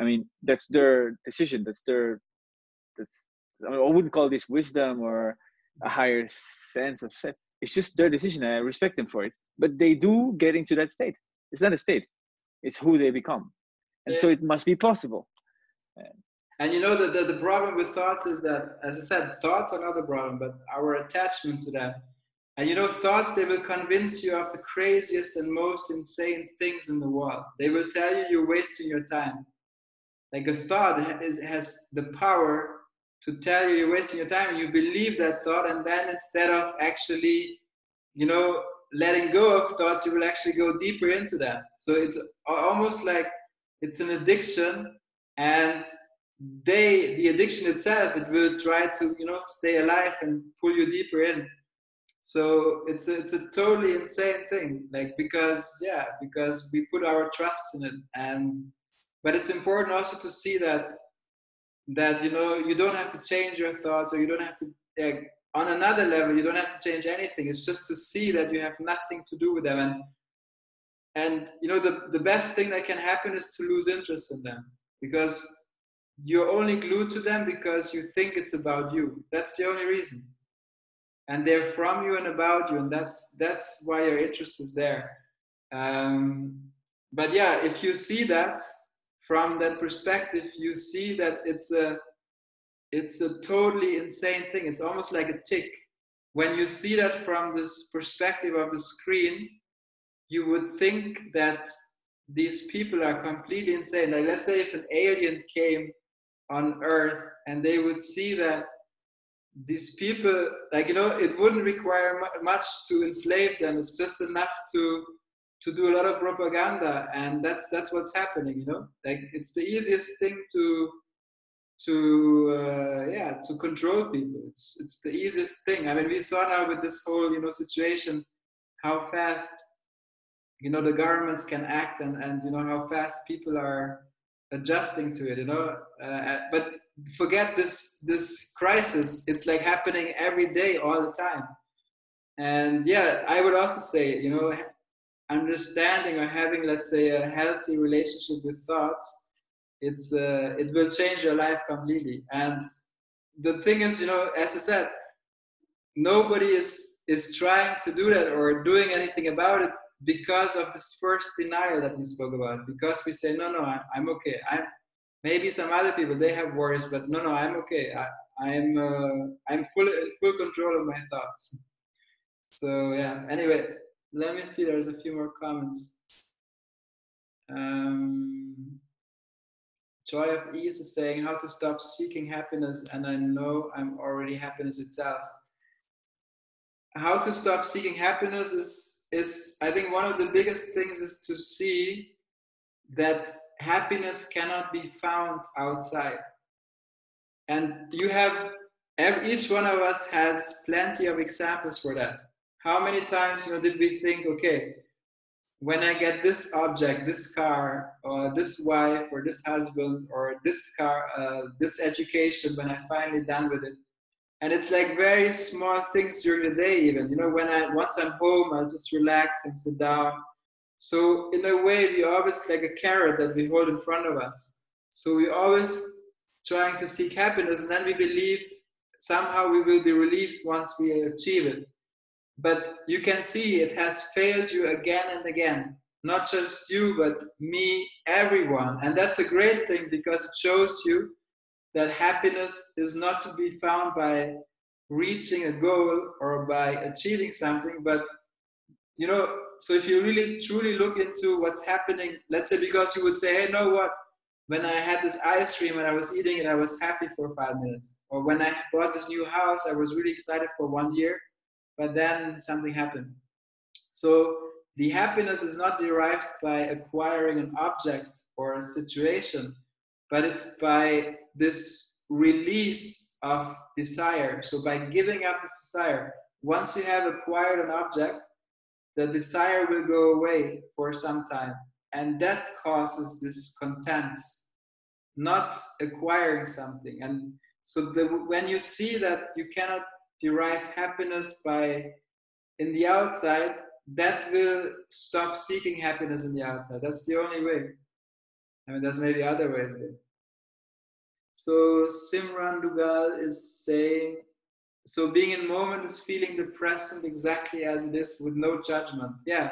I mean, that's their decision. That's their, that's, I mean, I wouldn't call this wisdom or a higher sense of set. It's just their decision, and I respect them for it. But they do get into that state. It's not a state. It's who they become. And yeah. So it must be possible. And you know, the, the, the problem with thoughts is that, as I said, thoughts are not the problem, but our attachment to that. And you know, thoughts, they will convince you of the craziest and most insane things in the world. They will tell you you're wasting your time. Like a thought has, has the power to tell you you're wasting your time, and you believe that thought, and then instead of actually, you know, letting go of thoughts, you will actually go deeper into that. So it's almost like it's an addiction, and they, the addiction itself, it will try to, you know, stay alive and pull you deeper in. So it's a, it's a totally insane thing, like, because, yeah, because we put our trust in it. And, but it's important also to see that that, you know, you don't have to change your thoughts, or you don't have to, like, on another level, you don't have to change anything. It's just to see that you have nothing to do with them. And, and you know, the, the best thing that can happen is to lose interest in them, because you're only glued to them because you think it's about you. That's the only reason. And they're from you and about you, and that's, that's why your interest is there. Um, but yeah, if you see that, from that perspective, you see that it's a, it's a totally insane thing. It's almost like a tick. When you see that from this perspective of the screen, you would think that these people are completely insane. Like, let's say if an alien came on Earth and they would see that these people, like, you know, it wouldn't require much to enslave them. It's just enough to to do a lot of propaganda, and that's that's what's happening, you know. Like, it's the easiest thing to to uh, yeah to control people. It's it's the easiest thing. I mean, we saw now with this whole, you know, situation how fast, you know, the governments can act, and and you know how fast people are adjusting to it, you know. Uh, but forget this this crisis. It's like happening every day, all the time. And yeah, I would also say, you know, understanding or having, let's say, a healthy relationship with thoughts, it's uh, it will change your life completely. And the thing is, you know, as I said, nobody is is trying to do that or doing anything about it because of this first denial that we spoke about. Because we say, no, no, I, I'm okay. I'm maybe some other people, they have worries, but no, no, I'm okay. I, I'm uh, I'm full in full control of my thoughts. So yeah. Anyway. Let me see, there's a few more comments. Um, Joy of Ease is saying, how to stop seeking happiness, and I know I'm already happiness itself. How to stop seeking happiness is, is I think one of the biggest things is to see that happiness cannot be found outside. And you have, each one of us has plenty of examples for that. How many times, you know, did we think, okay, when I get this object, this car, or this wife, or this husband, or this car, uh, this education, when I finally done with it, and it's like very small things during the day, even, you know, when I once I'm home, I'll just relax and sit down. So in a way, we always like a carrot that we hold in front of us. So we always trying to seek happiness, and then we believe somehow we will be relieved once we achieve it. But you can see it has failed you again and again. Not just you, but me, everyone. And that's a great thing, because it shows you that happiness is not to be found by reaching a goal or by achieving something. But, you know, so if you really truly look into what's happening, let's say, because you would say, hey, you know what? When I had this ice cream and I was eating it, I was happy for five minutes. Or when I bought this new house, I was really excited for one year. But then something happened. So the happiness is not derived by acquiring an object or a situation, but it's by this release of desire. So by giving up this desire, once you have acquired an object, the desire will go away for some time. And that causes discontent, not acquiring something. And so the, when you see that you cannot derive happiness by in the outside, that will stop seeking happiness in the outside. That's the only way. I mean, there's maybe other ways. So Simran Dugal is saying, so being in moment is feeling the present exactly as it is with no judgment. Yeah.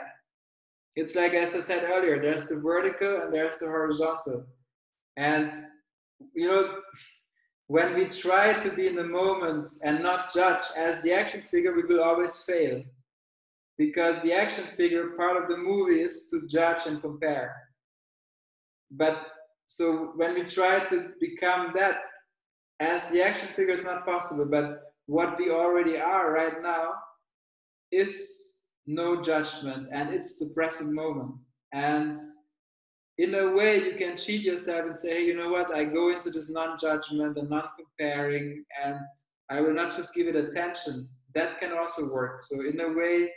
It's like, as I said earlier, there's the vertical and there's the horizontal. And, you know, when we try to be in the moment and not judge as the action figure, we will always fail. Because the action figure, part of the movie is to judge and compare. But so when we try to become that, as the action figure, it's not possible. But what we already are right now is no judgment, and it's the present moment. And in a way, you can cheat yourself and say, hey, you know what, I go into this non-judgment and non-comparing, and I will not just give it attention. That can also work. So in a way,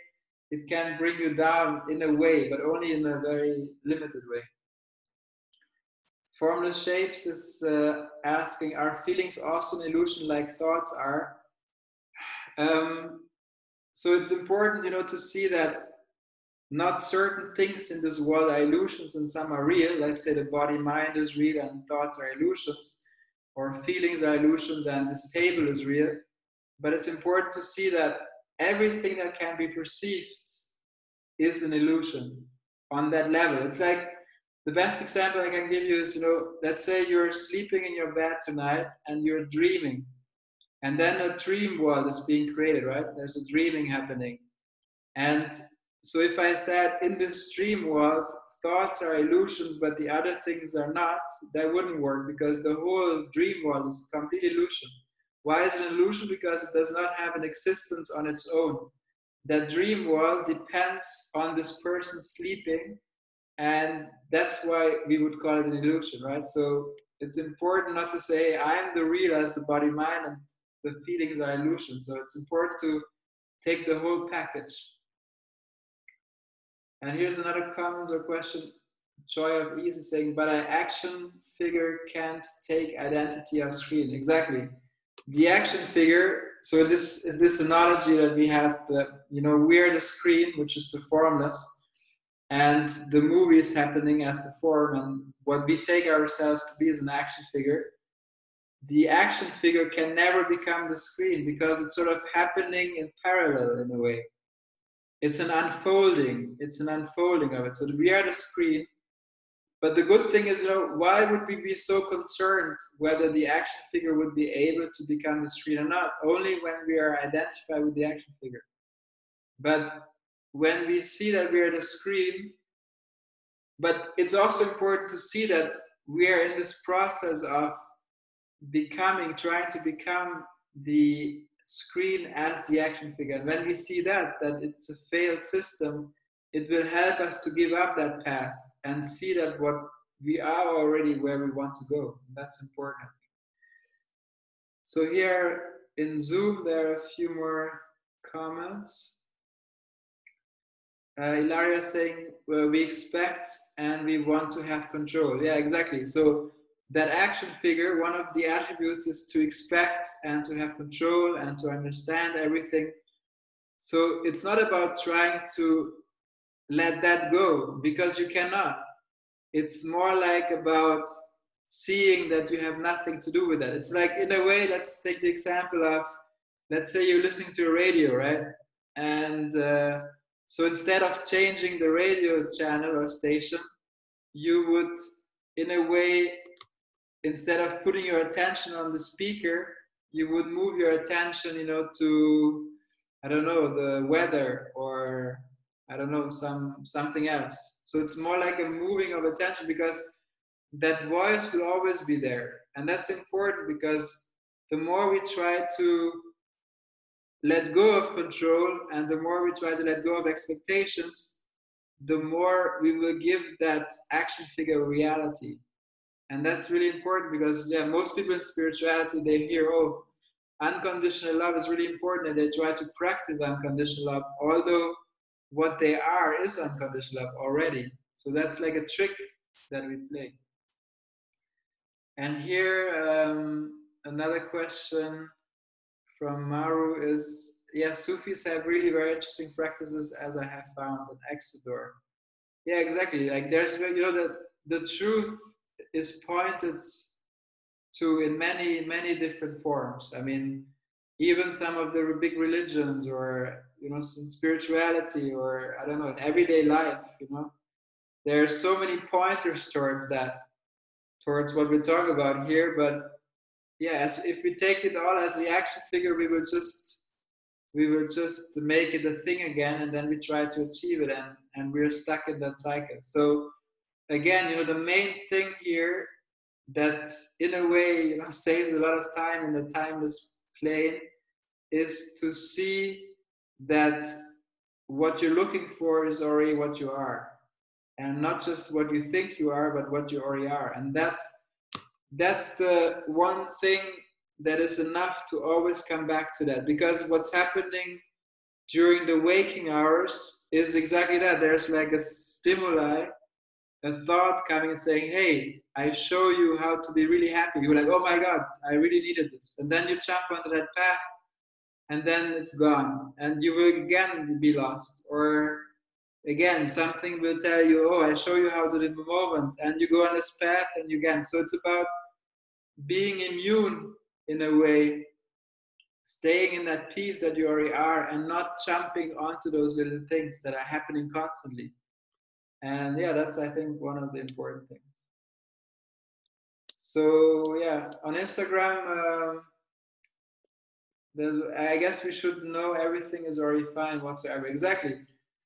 it can bring you down in a way, but only in a very limited way. Formless Shapes is uh, asking, are feelings also an illusion like thoughts are? Um, so it's important, you know, to see that not certain things in this world are illusions and some are real. Let's say the body mind is real and thoughts are illusions, or feelings are illusions and this table is real. But it's important to see that everything that can be perceived is an illusion on that level. It's like the best example I can give you is, you know, let's say you're sleeping in your bed tonight and you're dreaming, and then a dream world is being created, right? There's a dreaming happening. And so if I said, in this dream world, thoughts are illusions, but the other things are not, that wouldn't work, because the whole dream world is a complete illusion. Why is it an illusion? Because it does not have an existence on its own. That dream world depends on this person sleeping, and that's why we would call it an illusion, right? So it's important not to say, I am the real as the body mind, and the feelings are illusions. So it's important to take the whole package. And here's another comment or question. Joy of Ease is saying, but an action figure can't take identity off screen. Exactly. The action figure, so this this analogy that we have, the, you know, we're the screen, which is the formless, and the movie is happening as the form, and what we take ourselves to be is an action figure. The action figure can never become the screen, because it's sort of happening in parallel in a way. It's an unfolding. It's an unfolding of it. So we are the screen. But the good thing is, you know, why would we be so concerned whether the action figure would be able to become the screen or not? Only when we are identified with the action figure. But when we see that we are in a screen, but it's also important to see that we are in this process of becoming, trying to become the screen as the action figure. And when we see that, that it's a failed system, it will help us to give up that path and see that what we are already where we want to go. And that's important. So here in Zoom, there are a few more comments. Uh, Ilaria saying, well, we expect and we want to have control. Yeah, exactly. So that action figure, one of the attributes is to expect and to have control and to understand everything. So it's not about trying to let that go, because you cannot. It's more like about seeing that you have nothing to do with that. It's like, in a way, let's take the example of, let's say you're listening to a radio, right? And uh, so instead of changing the radio channel or station, you would, in a way, instead of putting your attention on the speaker, you would move your attention, you know, to, I don't know, the weather, or I don't know, some something else. So it's more like a moving of attention, because that voice will always be there. And that's important, because the more we try to let go of control and the more we try to let go of expectations, the more we will give that action figure reality. And that's really important, because yeah, most people in spirituality, they hear, oh, unconditional love is really important, and they try to practice unconditional love, although what they are is unconditional love already. So that's like a trick that we play. And here, um, another question from Maru is, yeah, Sufis have really very interesting practices, as I have found in Exodore. Yeah, exactly. Like there's, you know, the, the truth is pointed to in many, many different forms. I mean, even some of the big religions, or, you know, some spirituality, or I don't know, in everyday life, you know, there are so many pointers towards that, towards what we talk about here. But yeah, so if we take it all as the action figure, we will just, we will just make it a thing again, and then we try to achieve it, and, and we're stuck in that cycle. So again, you know, the main thing here that in a way, you know, saves a lot of time in the timeless plane is to see that what you're looking for is already what you are, and not just what you think you are, but what you already are. And that that's the one thing that is enough to always come back to that, because what's happening during the waking hours is exactly that. There's like a stimuli, a thought coming and saying, hey, I show you how to be really happy. You're like, oh my God, I really needed this. And then you jump onto that path, and then it's gone, and you will again be lost. Or again, something will tell you, oh, I show you how to live the moment, and you go on this path, and you again. So it's about being immune, in a way, staying in that peace that you already are, and not jumping onto those little things that are happening constantly. And yeah, that's, I think, one of the important things. So yeah, on Instagram, uh, there's, I guess we should know everything is already fine whatsoever. Exactly.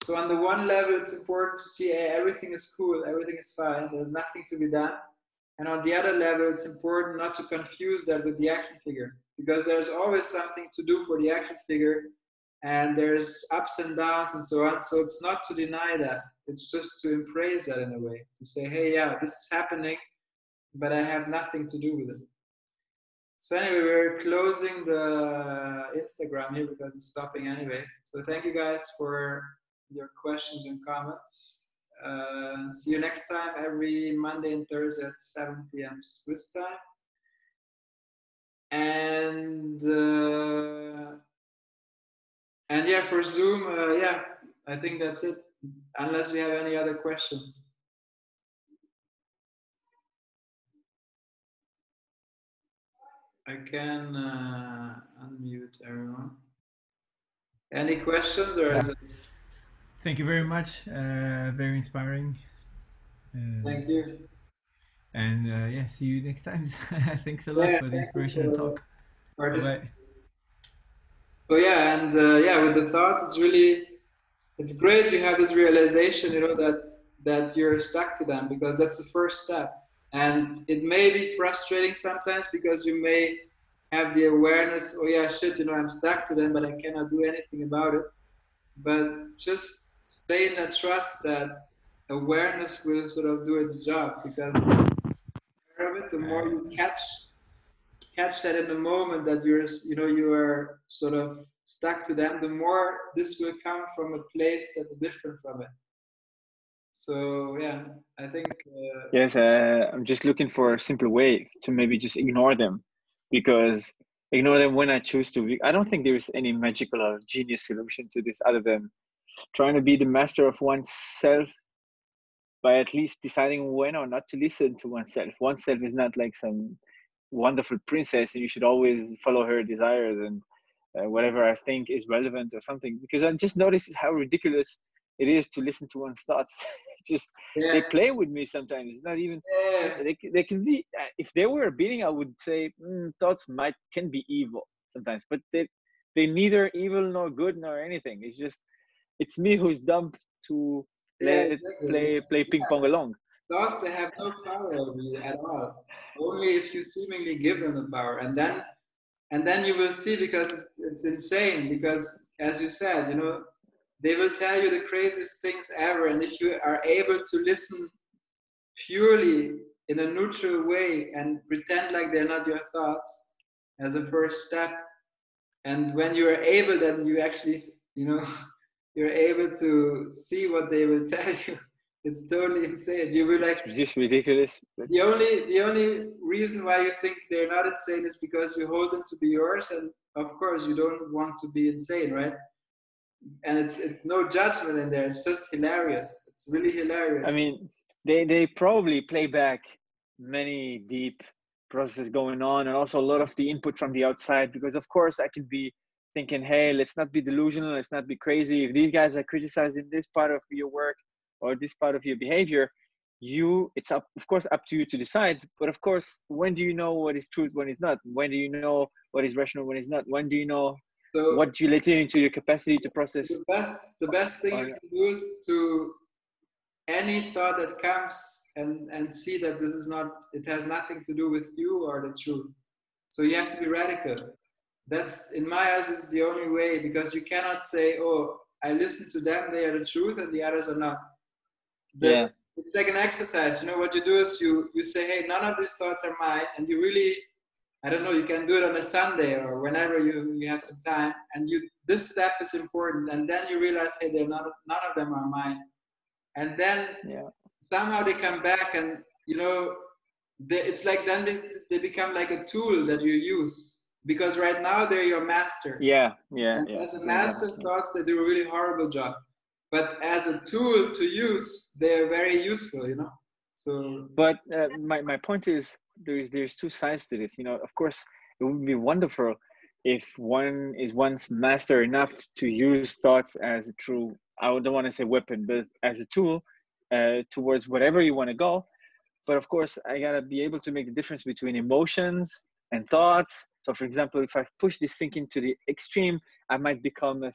So on the one level, it's important to see, hey, everything is cool, everything is fine, there's nothing to be done. And on the other level, it's important not to confuse that with the action figure, because there's always something to do for the action figure, and there's ups and downs and so on. So it's not to deny that, it's just to embrace that in a way, to say, hey, yeah, this is happening, but I have nothing to do with it. So anyway, we're closing the Instagram here because it's stopping anyway. So thank you guys for your questions and comments. Uh, see you next time, every Monday and Thursday at seven p m Swiss time. And uh, and yeah, for Zoom, uh, yeah, I think that's it, unless we have any other questions. I can uh, unmute everyone. Any questions, or is it? Thank you very much. Uh, very inspiring. Uh, Thank you. And uh, yeah, see you next time. Thanks a lot yeah, for the inspirational talk. Bye. So yeah, and uh, yeah, with the thoughts, it's really, it's great you have this realization, you know, that that you're stuck to them, because that's the first step. And it may be frustrating sometimes, because you may have the awareness, oh yeah, shit, you know, I'm stuck to them, but I cannot do anything about it. But just stay in that trust that awareness will sort of do its job, because the more you catch catch that in the moment that you're, you know, you are sort of stuck to them, the more this will come from a place that's different from it. So yeah, I think uh, yes, uh, I'm just looking for a simple way to maybe just ignore them, because ignore them when I choose to. I don't think there is any magical or genius solution to this other than trying to be the master of oneself by at least deciding when or not to listen to oneself. Oneself is not like some wonderful princess, and you should always follow her desires and uh, whatever I think is relevant or something. Because I just noticed how ridiculous it is to listen to one's thoughts. Just yeah. They play with me sometimes. It's not even yeah. they they can be. If they were a being, I would say mm, thoughts might can be evil sometimes, but they they neither evil nor good nor anything. It's just it's me who's dumb to let yeah, exactly. play play ping pong along. Thoughts, they have no power over you at all. Only if you seemingly give them the power, and then and then you will see, because it's, it's insane. Because as you said, you know, they will tell you the craziest things ever, and if you are able to listen purely in a neutral way and pretend like they're not your thoughts as a first step, and when you are able, then you actually, you know, you're able to see what they will tell you. It's totally insane. You were like, it's just ridiculous. The only the only reason why you think they're not insane is because you hold them to be yours, and of course you don't want to be insane, right? And it's it's no judgment in there. It's just hilarious. It's really hilarious. I mean, they they probably play back many deep processes going on, and also a lot of the input from the outside. Because of course I could be thinking, hey, let's not be delusional. Let's not be crazy. If these guys are criticizing this part of your work or this part of your behavior, you, it's up, of course, up to you to decide. But of course, when do you know what is truth, when it's not? When do you know what is rational, when it's not? When do you know so what you let into your capacity to process? The best, the best thing oh, yeah. you can do is to any thought that comes and, and see that this is not, it has nothing to do with you or the truth. So you have to be radical. That's, in my eyes, is the only way, because you cannot say, oh, I listen to them, they are the truth, and the others are not. But yeah, it's like an exercise. You know what you do is you you say, hey, none of these thoughts are mine, and you really, I don't know, you can do it on a Sunday or whenever you you have some time, and you this step is important, and then you realize, hey, they're not, none of them are mine, and then yeah. somehow they come back, and you know, they, it's like then they, they become like a tool that you use, because right now they're your master. Yeah, yeah. And yeah. as a master yeah. thoughts, they do a really horrible job. But as a tool to use, they're very useful, you know. So, but uh, my my point is, there is there's two sides to this, you know. Of course, it would be wonderful if one is once master enough to use thoughts as a true, I don't want to say weapon, but as a tool uh, towards whatever you want to go. But of course, I gotta be able to make the difference between emotions and thoughts. So, for example, if I push this thinking to the extreme, I might become a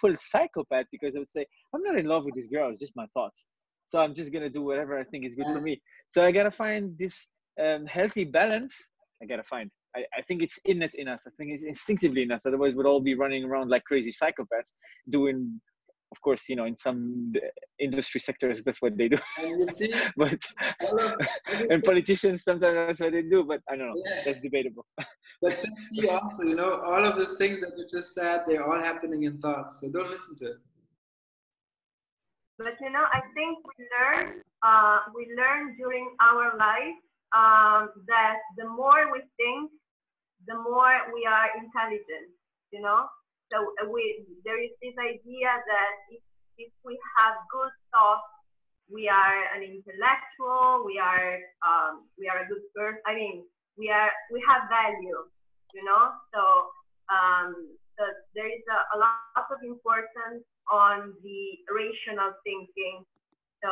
full psychopath, because I would say, I'm not in love with this girl, it's just my thoughts. So I'm just going to do whatever I think is good for me. So I got to find this um, healthy balance. I got to find, I, I think it's innate in us. I think it's instinctively in us. Otherwise we'd all be running around like crazy psychopaths doing, of course, you know, in some industry sectors, that's what they do. And you see, but, and politicians sometimes that's what they do, but I don't know, yeah. that's debatable. But just see also, you know, all of those things that you just said, they're all happening in thoughts. So don't listen to it. But you know, I think we learn, uh, we learn during our life um, that the more we think, the more we are intelligent, you know? So we, there is this idea that if, if we have good thoughts, we are an intellectual, we are, um, we are a good person, I mean, we are, we have value, you know? So, um, so there is a, a lot of importance on the rational thinking. So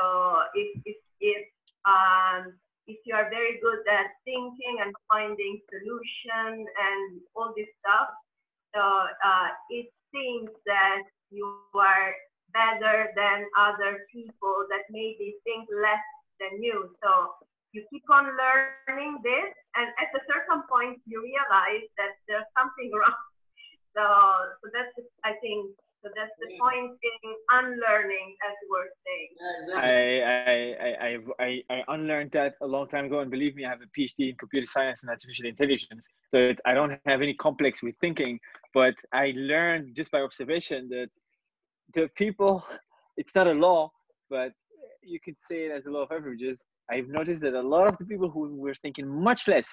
if, if, if, um, if you are very good at thinking and finding solution and all this stuff, so uh, it seems that you are better than other people that maybe think less than you. So you keep on learning this, and at a certain point you realize that there's something wrong. So, so that's, I think, so that's the yeah. point in unlearning, as we're saying. Yeah, exactly. I, I, I, I, I unlearned that a long time ago, and believe me, I have a PhD in computer science and artificial intelligence. So it, I don't have any complex with thinking, but I learned just by observation that the people, it's not a law, but you could say it as a law of averages. I've noticed that a lot of the people who were thinking much less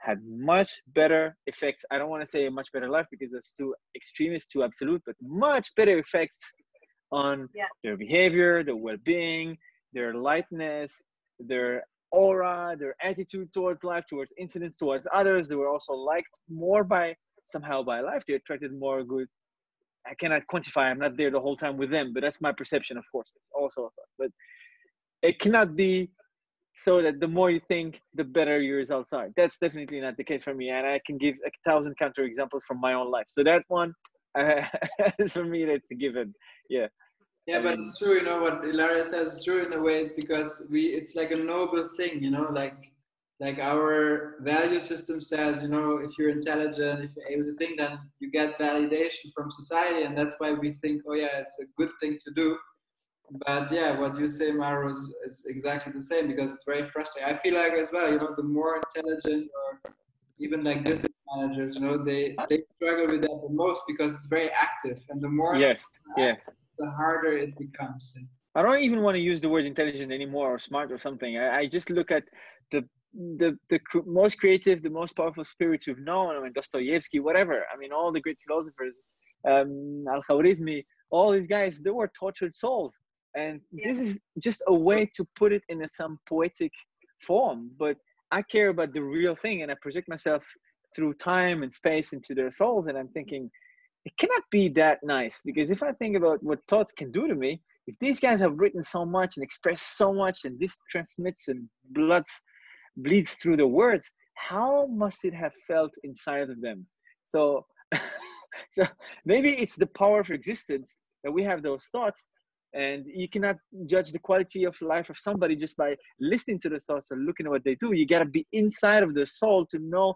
had much better effects. I don't want to say a much better life because that's too extremist, too absolute, but much better effects on yeah. their behavior, their well-being, their lightness, their aura, their attitude towards life, towards incidents, towards others. They were also liked more by, somehow by life. They attracted more good. I cannot quantify, I'm not there the whole time with them, but that's my perception, of course. It's also, but it cannot be so that the more you think, the better your results are. That's definitely not the case for me. And I can give a thousand counter examples from my own life. So that one, uh, for me, that's a given. Yeah. Yeah, but it's true, you know, what Ilaria says is true in a way. It's because we, it's like a noble thing, you know, like, like our value system says, you know, if you're intelligent, if you're able to think, then you get validation from society. And that's why we think, oh yeah, it's a good thing to do. But yeah, what you say, Maru, is, is exactly the same, because it's very frustrating. I feel like as well, you know, the more intelligent or even like business managers, you know, they, they struggle with that the most because it's very active. And the more yes, yeah. active, the harder it becomes. I don't even want to use the word intelligent anymore, or smart or something. I, I just look at the The, the most creative, the most powerful spirits we've known. I mean, Dostoevsky, whatever. I mean, all the great philosophers, um, Al-Khwarizmi, all these guys, they were tortured souls. And yeah. this is just a way to put it in a, some poetic form. But I care about the real thing, and I project myself through time and space into their souls. And I'm thinking, it cannot be that nice, because if I think about what thoughts can do to me, if these guys have written so much and expressed so much, and this transmits and bloods bleeds through the words, how must it have felt inside of them? So, so maybe it's the power of existence that we have those thoughts, and you cannot judge the quality of life of somebody just by listening to the thoughts or looking at what they do. You got to be inside of their soul to know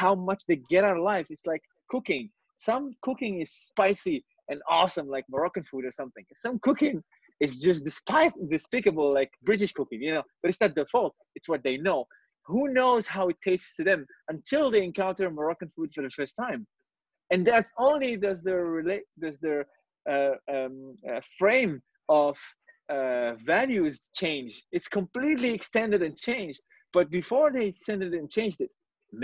how much they get out of life. It's like cooking. Some cooking is spicy and awesome, like Moroccan food or something. Some cooking is just despise, despicable, like British cooking, you know, but it's not their fault. It's what they know. Who knows how it tastes to them until they encounter Moroccan food for the first time, and that's only does their relate does their uh, um, uh, frame of uh, values change. It's completely extended and changed. But before they extended and changed it,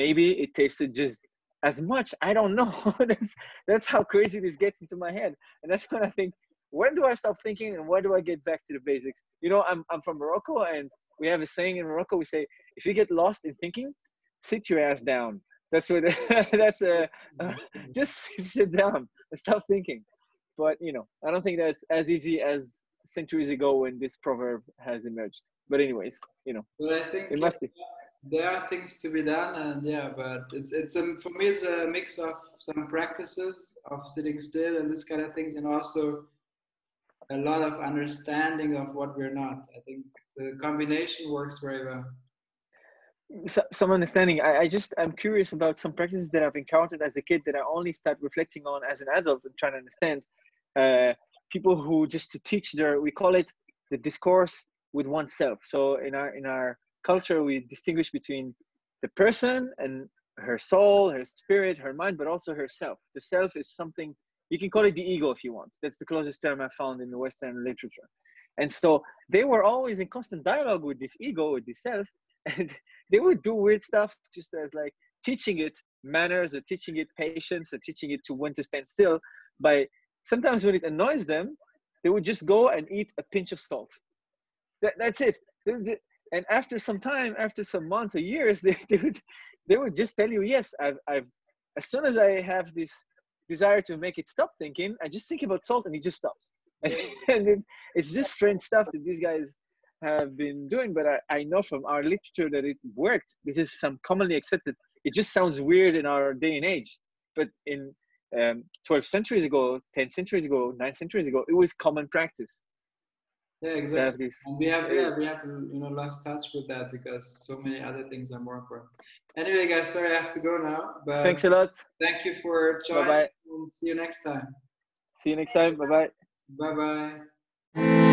maybe it tasted just as much. I don't know. that's that's how crazy this gets into my head, and that's when I think, when do I stop thinking and when do I get back to the basics? You know, I'm I'm from Morocco, and we have a saying in Morocco. We say, if you get lost in thinking, sit your ass down. That's what. that's a uh, just sit down and stop thinking. But you know, I don't think that's as easy as centuries ago when this proverb has emerged. But anyways, you know, well, I think it must be. There are things to be done, and yeah, but it's it's a, for me it's a mix of some practices of sitting still and this kind of things, and also a lot of understanding of what we're not. I think the combination works very well. So, some understanding. I, I just, I'm curious about some practices that I've encountered as a kid that I only start reflecting on as an adult and trying to understand. Uh, people who just to teach their, we call it the discourse with oneself. So in our, in our culture, we distinguish between the person and her soul, her spirit, her mind, but also herself. The self is something. You can call it the ego if you want. That's the closest term I found in the Western literature. And so they were always in constant dialogue with this ego, with this self, and they would do weird stuff just as like teaching it manners or teaching it patience or teaching it to when to stand still. By sometimes when it annoys them, they would just go and eat a pinch of salt. That, that's it. And after some time, after some months or years, they, they, would, they would just tell you, yes, I've, I've, as soon as I have this desire to make it stop thinking, I just think about salt and it just stops. And, and it, it's just strange stuff that these guys have been doing, but I, I know from our literature that it worked. This is some commonly accepted. It just sounds weird in our day and age, but in um, twelve centuries ago, ten centuries ago, nine centuries ago, it was common practice. Yeah, exactly. Is, and we have, yeah, we have, you know, lost touch with that because so many other things are more important. Anyway, guys, sorry, I have to go now. But thanks a lot. Thank you for joining. Bye-bye. And see you next time. See you next time. Bye-bye. Bye-bye.